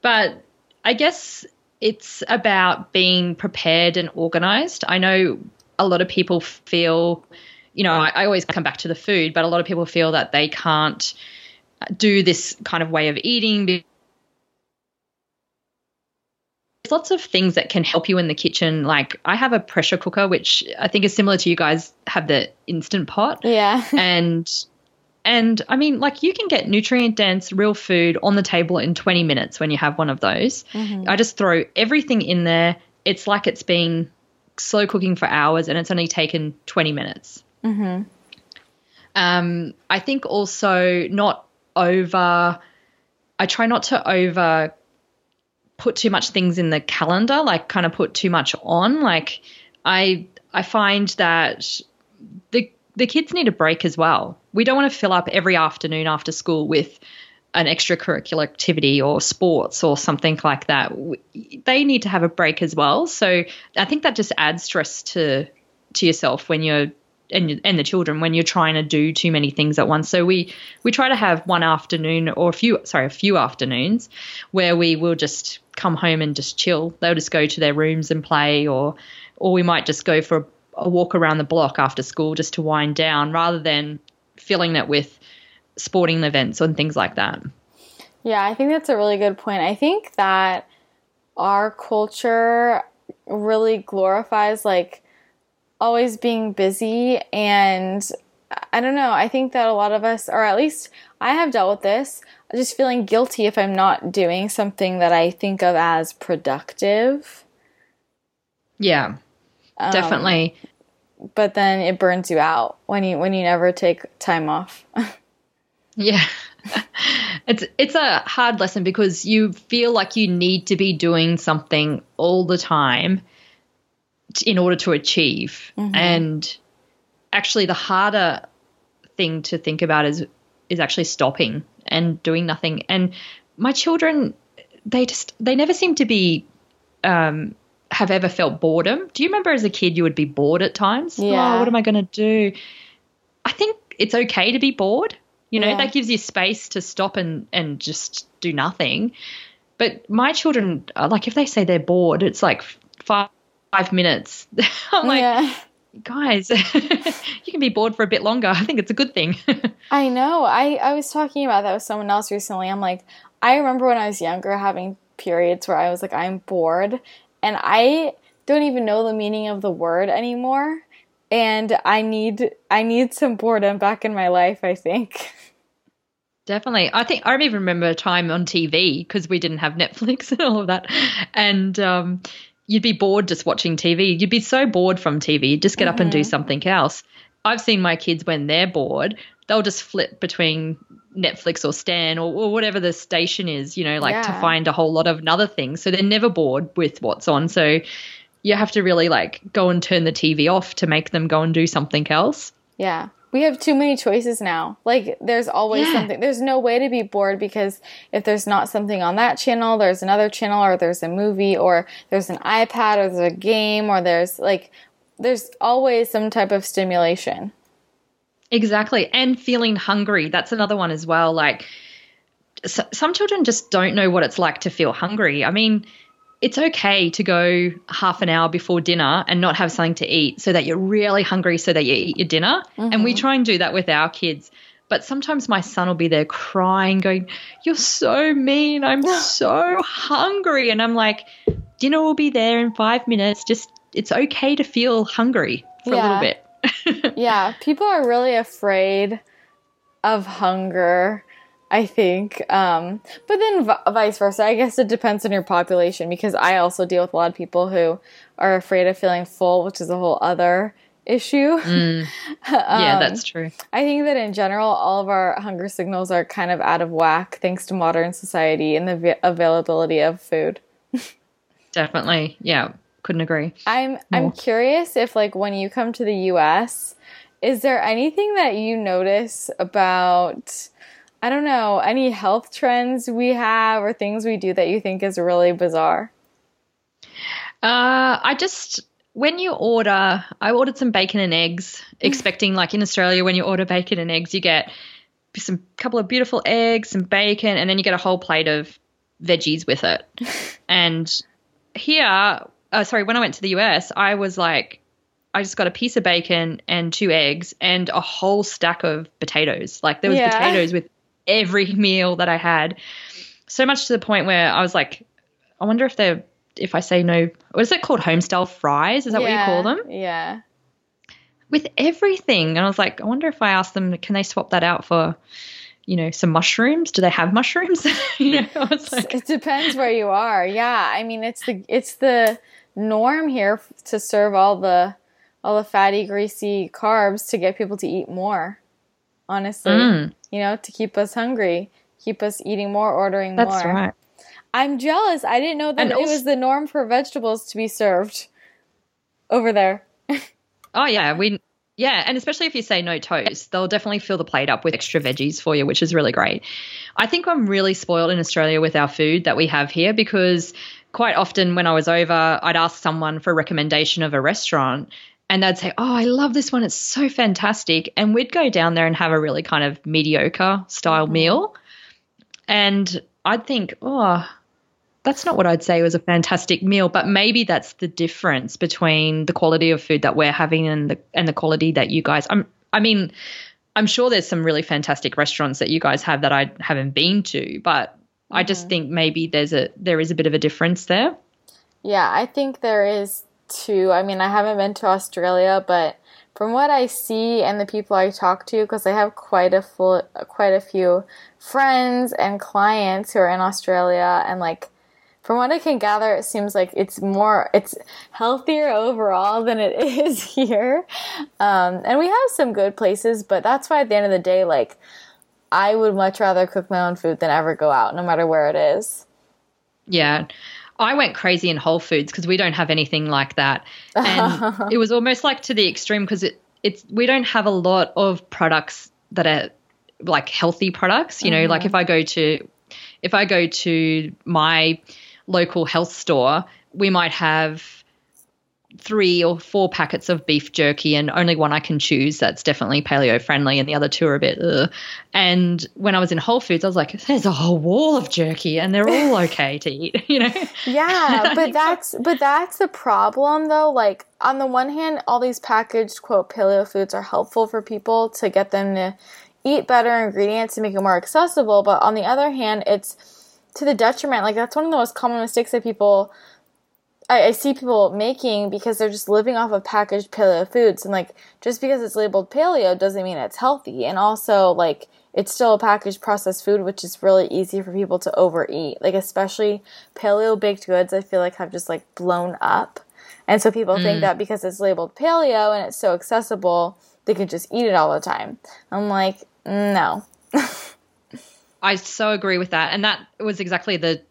But I guess it's about being prepared and organized. I know a lot of people feel, you know, I always come back to the food, but a lot of people feel that they can't do this kind of way of eating. There's lots of things that can help you in the kitchen. Like, I have a pressure cooker, which I think is similar to you guys have the Instant Pot. Yeah. And I mean, like, you can get nutrient-dense, real food on the table in 20 minutes when you have one of those. Mm-hmm. I just throw everything in there. It's like it's been slow cooking for hours and it's only taken 20 minutes. Mm-hmm. I think also I try not to over put too much things in the calendar, like kind of put too much on. Like, I find that the kids need a break as well. We don't want to fill up every afternoon after school with an extracurricular activity or sports or something like that. They need to have a break as well. So I think that just adds stress to yourself when you're and the children when you're trying to do too many things at once. So we try to have one afternoon or a few afternoons where we will just come home and just chill. They'll just go to their rooms and play, or we might just go for a walk around the block after school just to wind down, rather than filling it with sporting events and things like that. Yeah, I think that's a really good point. I think that our culture really glorifies like always being busy, and I don't know, I think that a lot of us, or at least I have dealt with this, just feeling guilty if I'm not doing something that I think of as productive. Yeah. Definitely. But then it burns you out when you never take time off. Yeah. It's a hard lesson, because you feel like you need to be doing something all the time in order to achieve. Mm-hmm. And actually the harder thing to think about is actually stopping and doing nothing. And my children, they never seem to be have ever felt boredom. Do you remember as a kid you would be bored at times? Yeah. Oh, what am I going to do? I think it's okay to be bored. You know, yeah. That gives you space to stop and just do nothing. But my children, like, if they say they're bored, it's like five minutes. I'm like, yeah. Guys, you can be bored for a bit longer. I think it's a good thing. I know. I was talking about that with someone else recently. I'm like, I remember when I was younger having periods where I was like, I'm bored. And I don't even know the meaning of the word anymore, and I need some boredom back in my life, I think. Definitely. I think I even remember a time on TV, because we didn't have Netflix and all of that, and you'd be bored just watching TV. You'd be so bored from TV, you'd just get up and do something else. I've seen my kids when they're bored, they'll just flip between Netflix or Stan or whatever the station is, you know, like, yeah, to find a whole lot of another thing. So they're never bored with what's on. So you have to really like go and turn the TV off to make them go and do something else. Yeah. We have too many choices now. Like, there's always something. There's no way to be bored, because if there's not something on that channel, there's another channel, or there's a movie, or there's an iPad, or there's a game, or there's always some type of stimulation. Exactly. And feeling hungry. That's another one as well. Like, some children just don't know what it's like to feel hungry. I mean, it's okay to go half an hour before dinner and not have something to eat so that you're really hungry so that you eat your dinner. Mm-hmm. And we try and do that with our kids. But sometimes my son will be there crying, going, "You're so mean. I'm so hungry." And I'm like, dinner will be there in 5 minutes. Just, it's okay to feel hungry for a little bit. Yeah. People are really afraid of hunger, I think. But then vice versa. I guess it depends on your population, because I also deal with a lot of people who are afraid of feeling full, which is a whole other issue. Yeah, that's true. I think that in general, all of our hunger signals are kind of out of whack thanks to modern society and the availability of food. Definitely. Yeah. Couldn't agree. I'm curious if, like, when you come to the US, is there anything that you notice about, I don't know, any health trends we have or things we do that you think is really bizarre? When you order, I ordered some bacon and eggs, expecting, like, in Australia, when you order bacon and eggs, you get some couple of beautiful eggs, some bacon, and then you get a whole plate of veggies with it. And here, when I went to the US, I was like, I just got a piece of bacon and 2 eggs and a whole stack of potatoes. Like, there was potatoes with every meal that I had, so much to the point where I was like, I wonder if I say no, what is it called, homestyle fries, is that what you call them? Yeah, with everything. And I was like, I wonder if I asked them, can they swap that out for, you know, some mushrooms? Do they have mushrooms? You know, I was like, it depends where you are. Yeah, I mean, it's the norm here to serve all the fatty, greasy carbs to get people to eat more, honestly. You know, to keep us hungry, keep us eating more, ordering more. That's right. I'm jealous. I didn't know that it was the norm for vegetables to be served over there. Oh, yeah. And especially if you say no toast, they'll definitely fill the plate up with extra veggies for you, which is really great. I think I'm really spoiled in Australia with our food that we have here, because quite often when I was over, I'd ask someone for a recommendation of a restaurant, and they'd say, "Oh, I love this one. It's so fantastic." And we'd go down there and have a really kind of mediocre style meal. And I'd think, oh, that's not what I'd say was a fantastic meal, but maybe that's the difference between the quality of food that we're having and the quality that you guys. I'm sure there's some really fantastic restaurants that you guys have that I haven't been to, but I just think maybe there is a bit of a difference there. Yeah, I think there is too. I mean, I haven't been to Australia, but from what I see and the people I talk to, because I have quite a few friends and clients who are in Australia, and, like, from what I can gather, it seems like it's healthier overall than it is here. And we have some good places, but that's why at the end of the day, like, I would much rather cook my own food than ever go out, no matter where it is. Yeah. I went crazy in Whole Foods because we don't have anything like that. And it was almost like to the extreme, because we don't have a lot of products that are like healthy products. You know, like if I go to my local health store, we might have 3 or 4 packets of beef jerky, and only one I can choose that's definitely paleo friendly, and the other 2 are a bit ugh. And when I was in Whole Foods, I was like, there's a whole wall of jerky and they're all okay to eat, you know? Yeah, but that's the problem though. Like, on the one hand, all these packaged quote paleo foods are helpful for people to get them to eat better ingredients and make it more accessible, but on the other hand, it's to the detriment. Like, that's one of the most common mistakes that people I see people making, because they're just living off of packaged paleo foods, and, like, just because it's labeled paleo doesn't mean it's healthy. And also, like, it's still a packaged processed food, which is really easy for people to overeat. Like, especially paleo baked goods, I feel like have just, like, blown up. And so people think that because it's labeled paleo and it's so accessible, they can just eat it all the time. I'm like, no. I so agree with that. And that was exactly the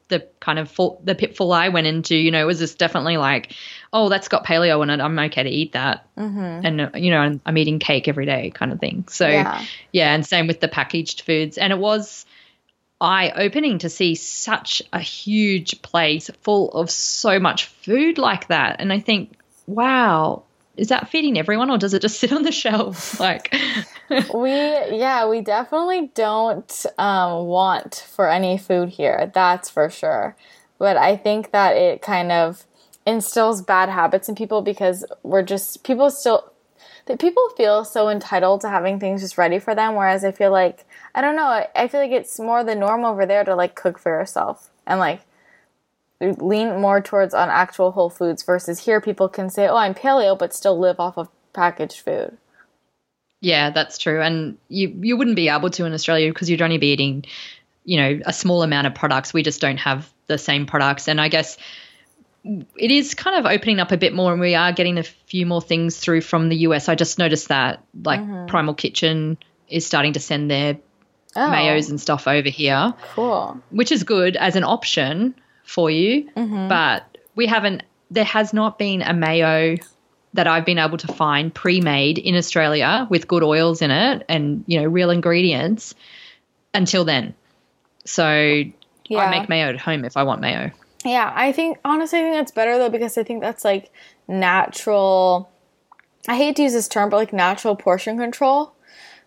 kind of the pitfall I went into. You know, it was just definitely like, oh, that's got paleo in it, I'm okay to eat that. And, you know, I'm eating cake every day kind of thing. So, yeah, and same with the packaged foods. And it was eye-opening to see such a huge place full of so much food like that. And I think, wow, is that feeding everyone, or does it just sit on the shelf? Like, we definitely don't want for any food here. That's for sure. But I think that it kind of instills bad habits in people because people feel so entitled to having things just ready for them. Whereas I feel like, I don't know, I feel like it's more the norm over there to like cook for yourself and like lean more towards on actual whole foods versus here people can say, oh, I'm paleo, but still live off of packaged food. Yeah, that's true. And you wouldn't be able to in Australia because you'd only be eating, you know, a small amount of products. We just don't have the same products. And I guess it is kind of opening up a bit more, and we are getting a few more things through from the US. I just noticed that, like, Primal Kitchen is starting to send their mayos and stuff over here. Cool. Which is good as an option for you, but there has not been a mayo that I've been able to find pre-made in Australia with good oils in it and, you know, real ingredients until then. So yeah. I make mayo at home if I want mayo. Yeah, I think that's better though, because I think that's like natural, I hate to use this term, but like natural portion control.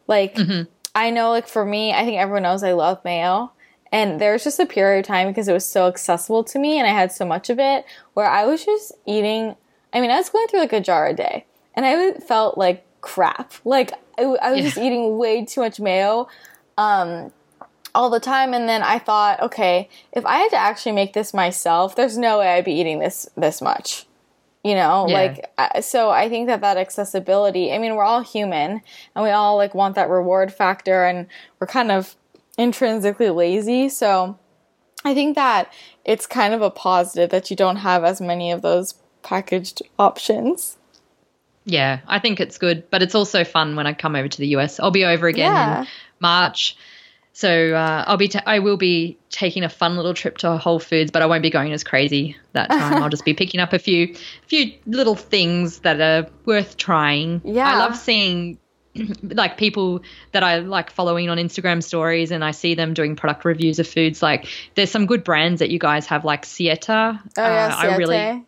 Like I know, like for me, I think everyone knows I love mayo, and there was just a period of time because it was so accessible to me and I had so much of it where I was just eating, I mean, I was going through like a jar a day and I felt like crap. Like I was just eating way too much mayo all the time. And then I thought, okay, if I had to actually make this myself, there's no way I'd be eating this much, you know? Yeah. Like, so I think that accessibility, I mean, we're all human and we all like want that reward factor and we're kind of intrinsically lazy. So I think that it's kind of a positive that you don't have as many of those packaged options. Yeah, I think it's good, but it's also fun when I come over to the US. I'll be over again in March. So I will be taking a fun little trip to Whole Foods, but I won't be going as crazy that time. I'll just be picking up a few little things that are worth trying. Yeah, I love seeing like people that I like following on Instagram stories, and I see them doing product reviews of foods. Like there's some good brands that you guys have, like Siete. Oh yeah, Siete.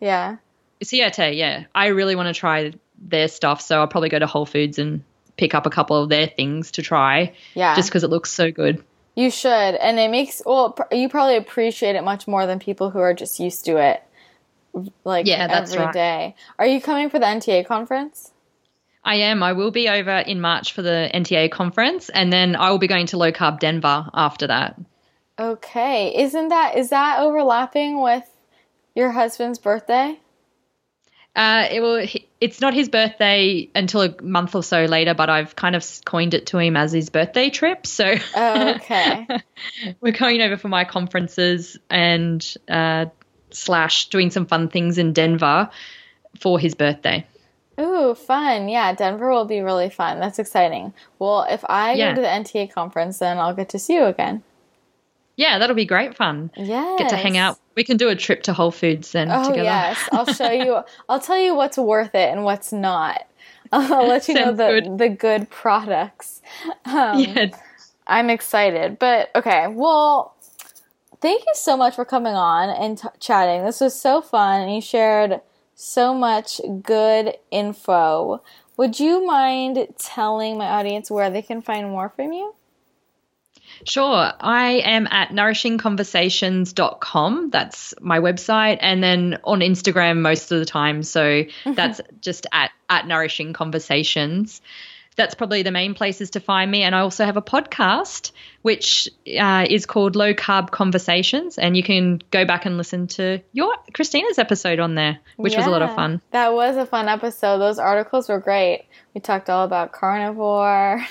Siete, yeah. I really want to try their stuff, so I'll probably go to Whole Foods and pick up a couple of their things to try, just because it looks so good. You should, and it makes, well, you probably appreciate it much more than people who are just used to it, like every day. Are you coming for the NTA conference? I am. I will be over in March for the NTA conference, and then I will be going to Low Carb Denver after that. Okay. Is that overlapping with your husband's birthday? It's not his birthday until a month or so later, but I've kind of coined it to him as his birthday trip. So okay. We're going over for my conferences and / doing some fun things in Denver for his birthday. Ooh, fun. Yeah, Denver will be really fun. That's exciting. Well, if I go to the NTA conference, then I'll get to see you again. Yeah, that'll be great fun. Yeah, get to hang out. We can do a trip to Whole Foods then together. Oh, yes. I'll show you. I'll tell you what's worth it and what's not. I'll let you know the good products. I'm excited. But, okay, well, thank you so much for coming on and chatting. This was so fun, and you shared so much good info. Would you mind telling my audience where they can find more from you? Sure. I am at nourishingconversations.com. That's my website. And then on Instagram most of the time. So that's just at Nourishing Conversations. That's probably the main places to find me. And I also have a podcast, which is called Low Carb Conversations. And you can go back and listen to Christina's episode on there, which was a lot of fun. That was a fun episode. Those articles were great. We talked all about carnivore.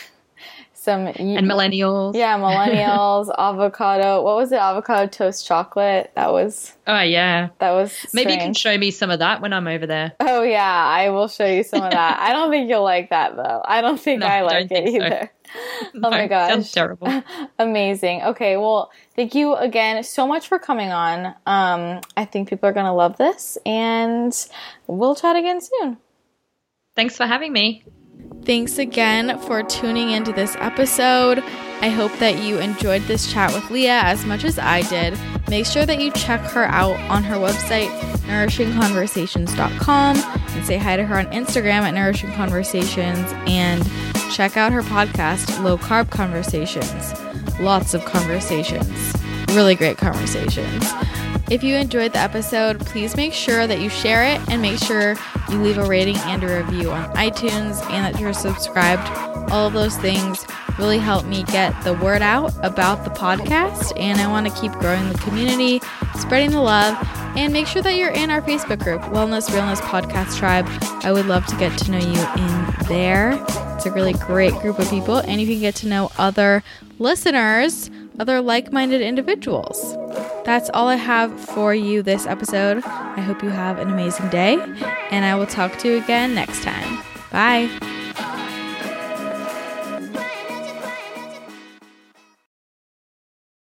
And millennials. Yeah, millennials, avocado. What was it? Avocado toast chocolate. That was. Oh, yeah. That was strange. Maybe you can show me some of that when I'm over there. Oh, yeah. I will show you some of that. I don't think you'll like that, though. I don't think I like it either. So. Oh, my gosh. Sounds terrible. Amazing. Okay. Well, thank you again so much for coming on. I think people are going to love this, and we'll chat again soon. Thanks for having me. Thanks again for tuning into this episode. I hope that you enjoyed this chat with Leah as much as I did. Make sure that you check her out on her website, nourishingconversations.com, and say hi to her on Instagram at Nourishing Conversations, and check out her podcast, Low Carb Conversations. Lots of conversations. Really great conversations. If you enjoyed the episode, please make sure that you share it and make sure you leave a rating and a review on iTunes and that you're subscribed. All of those things really help me get the word out about the podcast, and I want to keep growing the community, spreading the love, and make sure that you're in our Facebook group, Wellness Wellness Podcast Tribe. I would love to get to know you in there. It's a really great group of people, and you can get to know other listeners, other like-minded individuals. That's all I have for you this episode. I hope you have an amazing day, and I will talk to you again next time. Bye.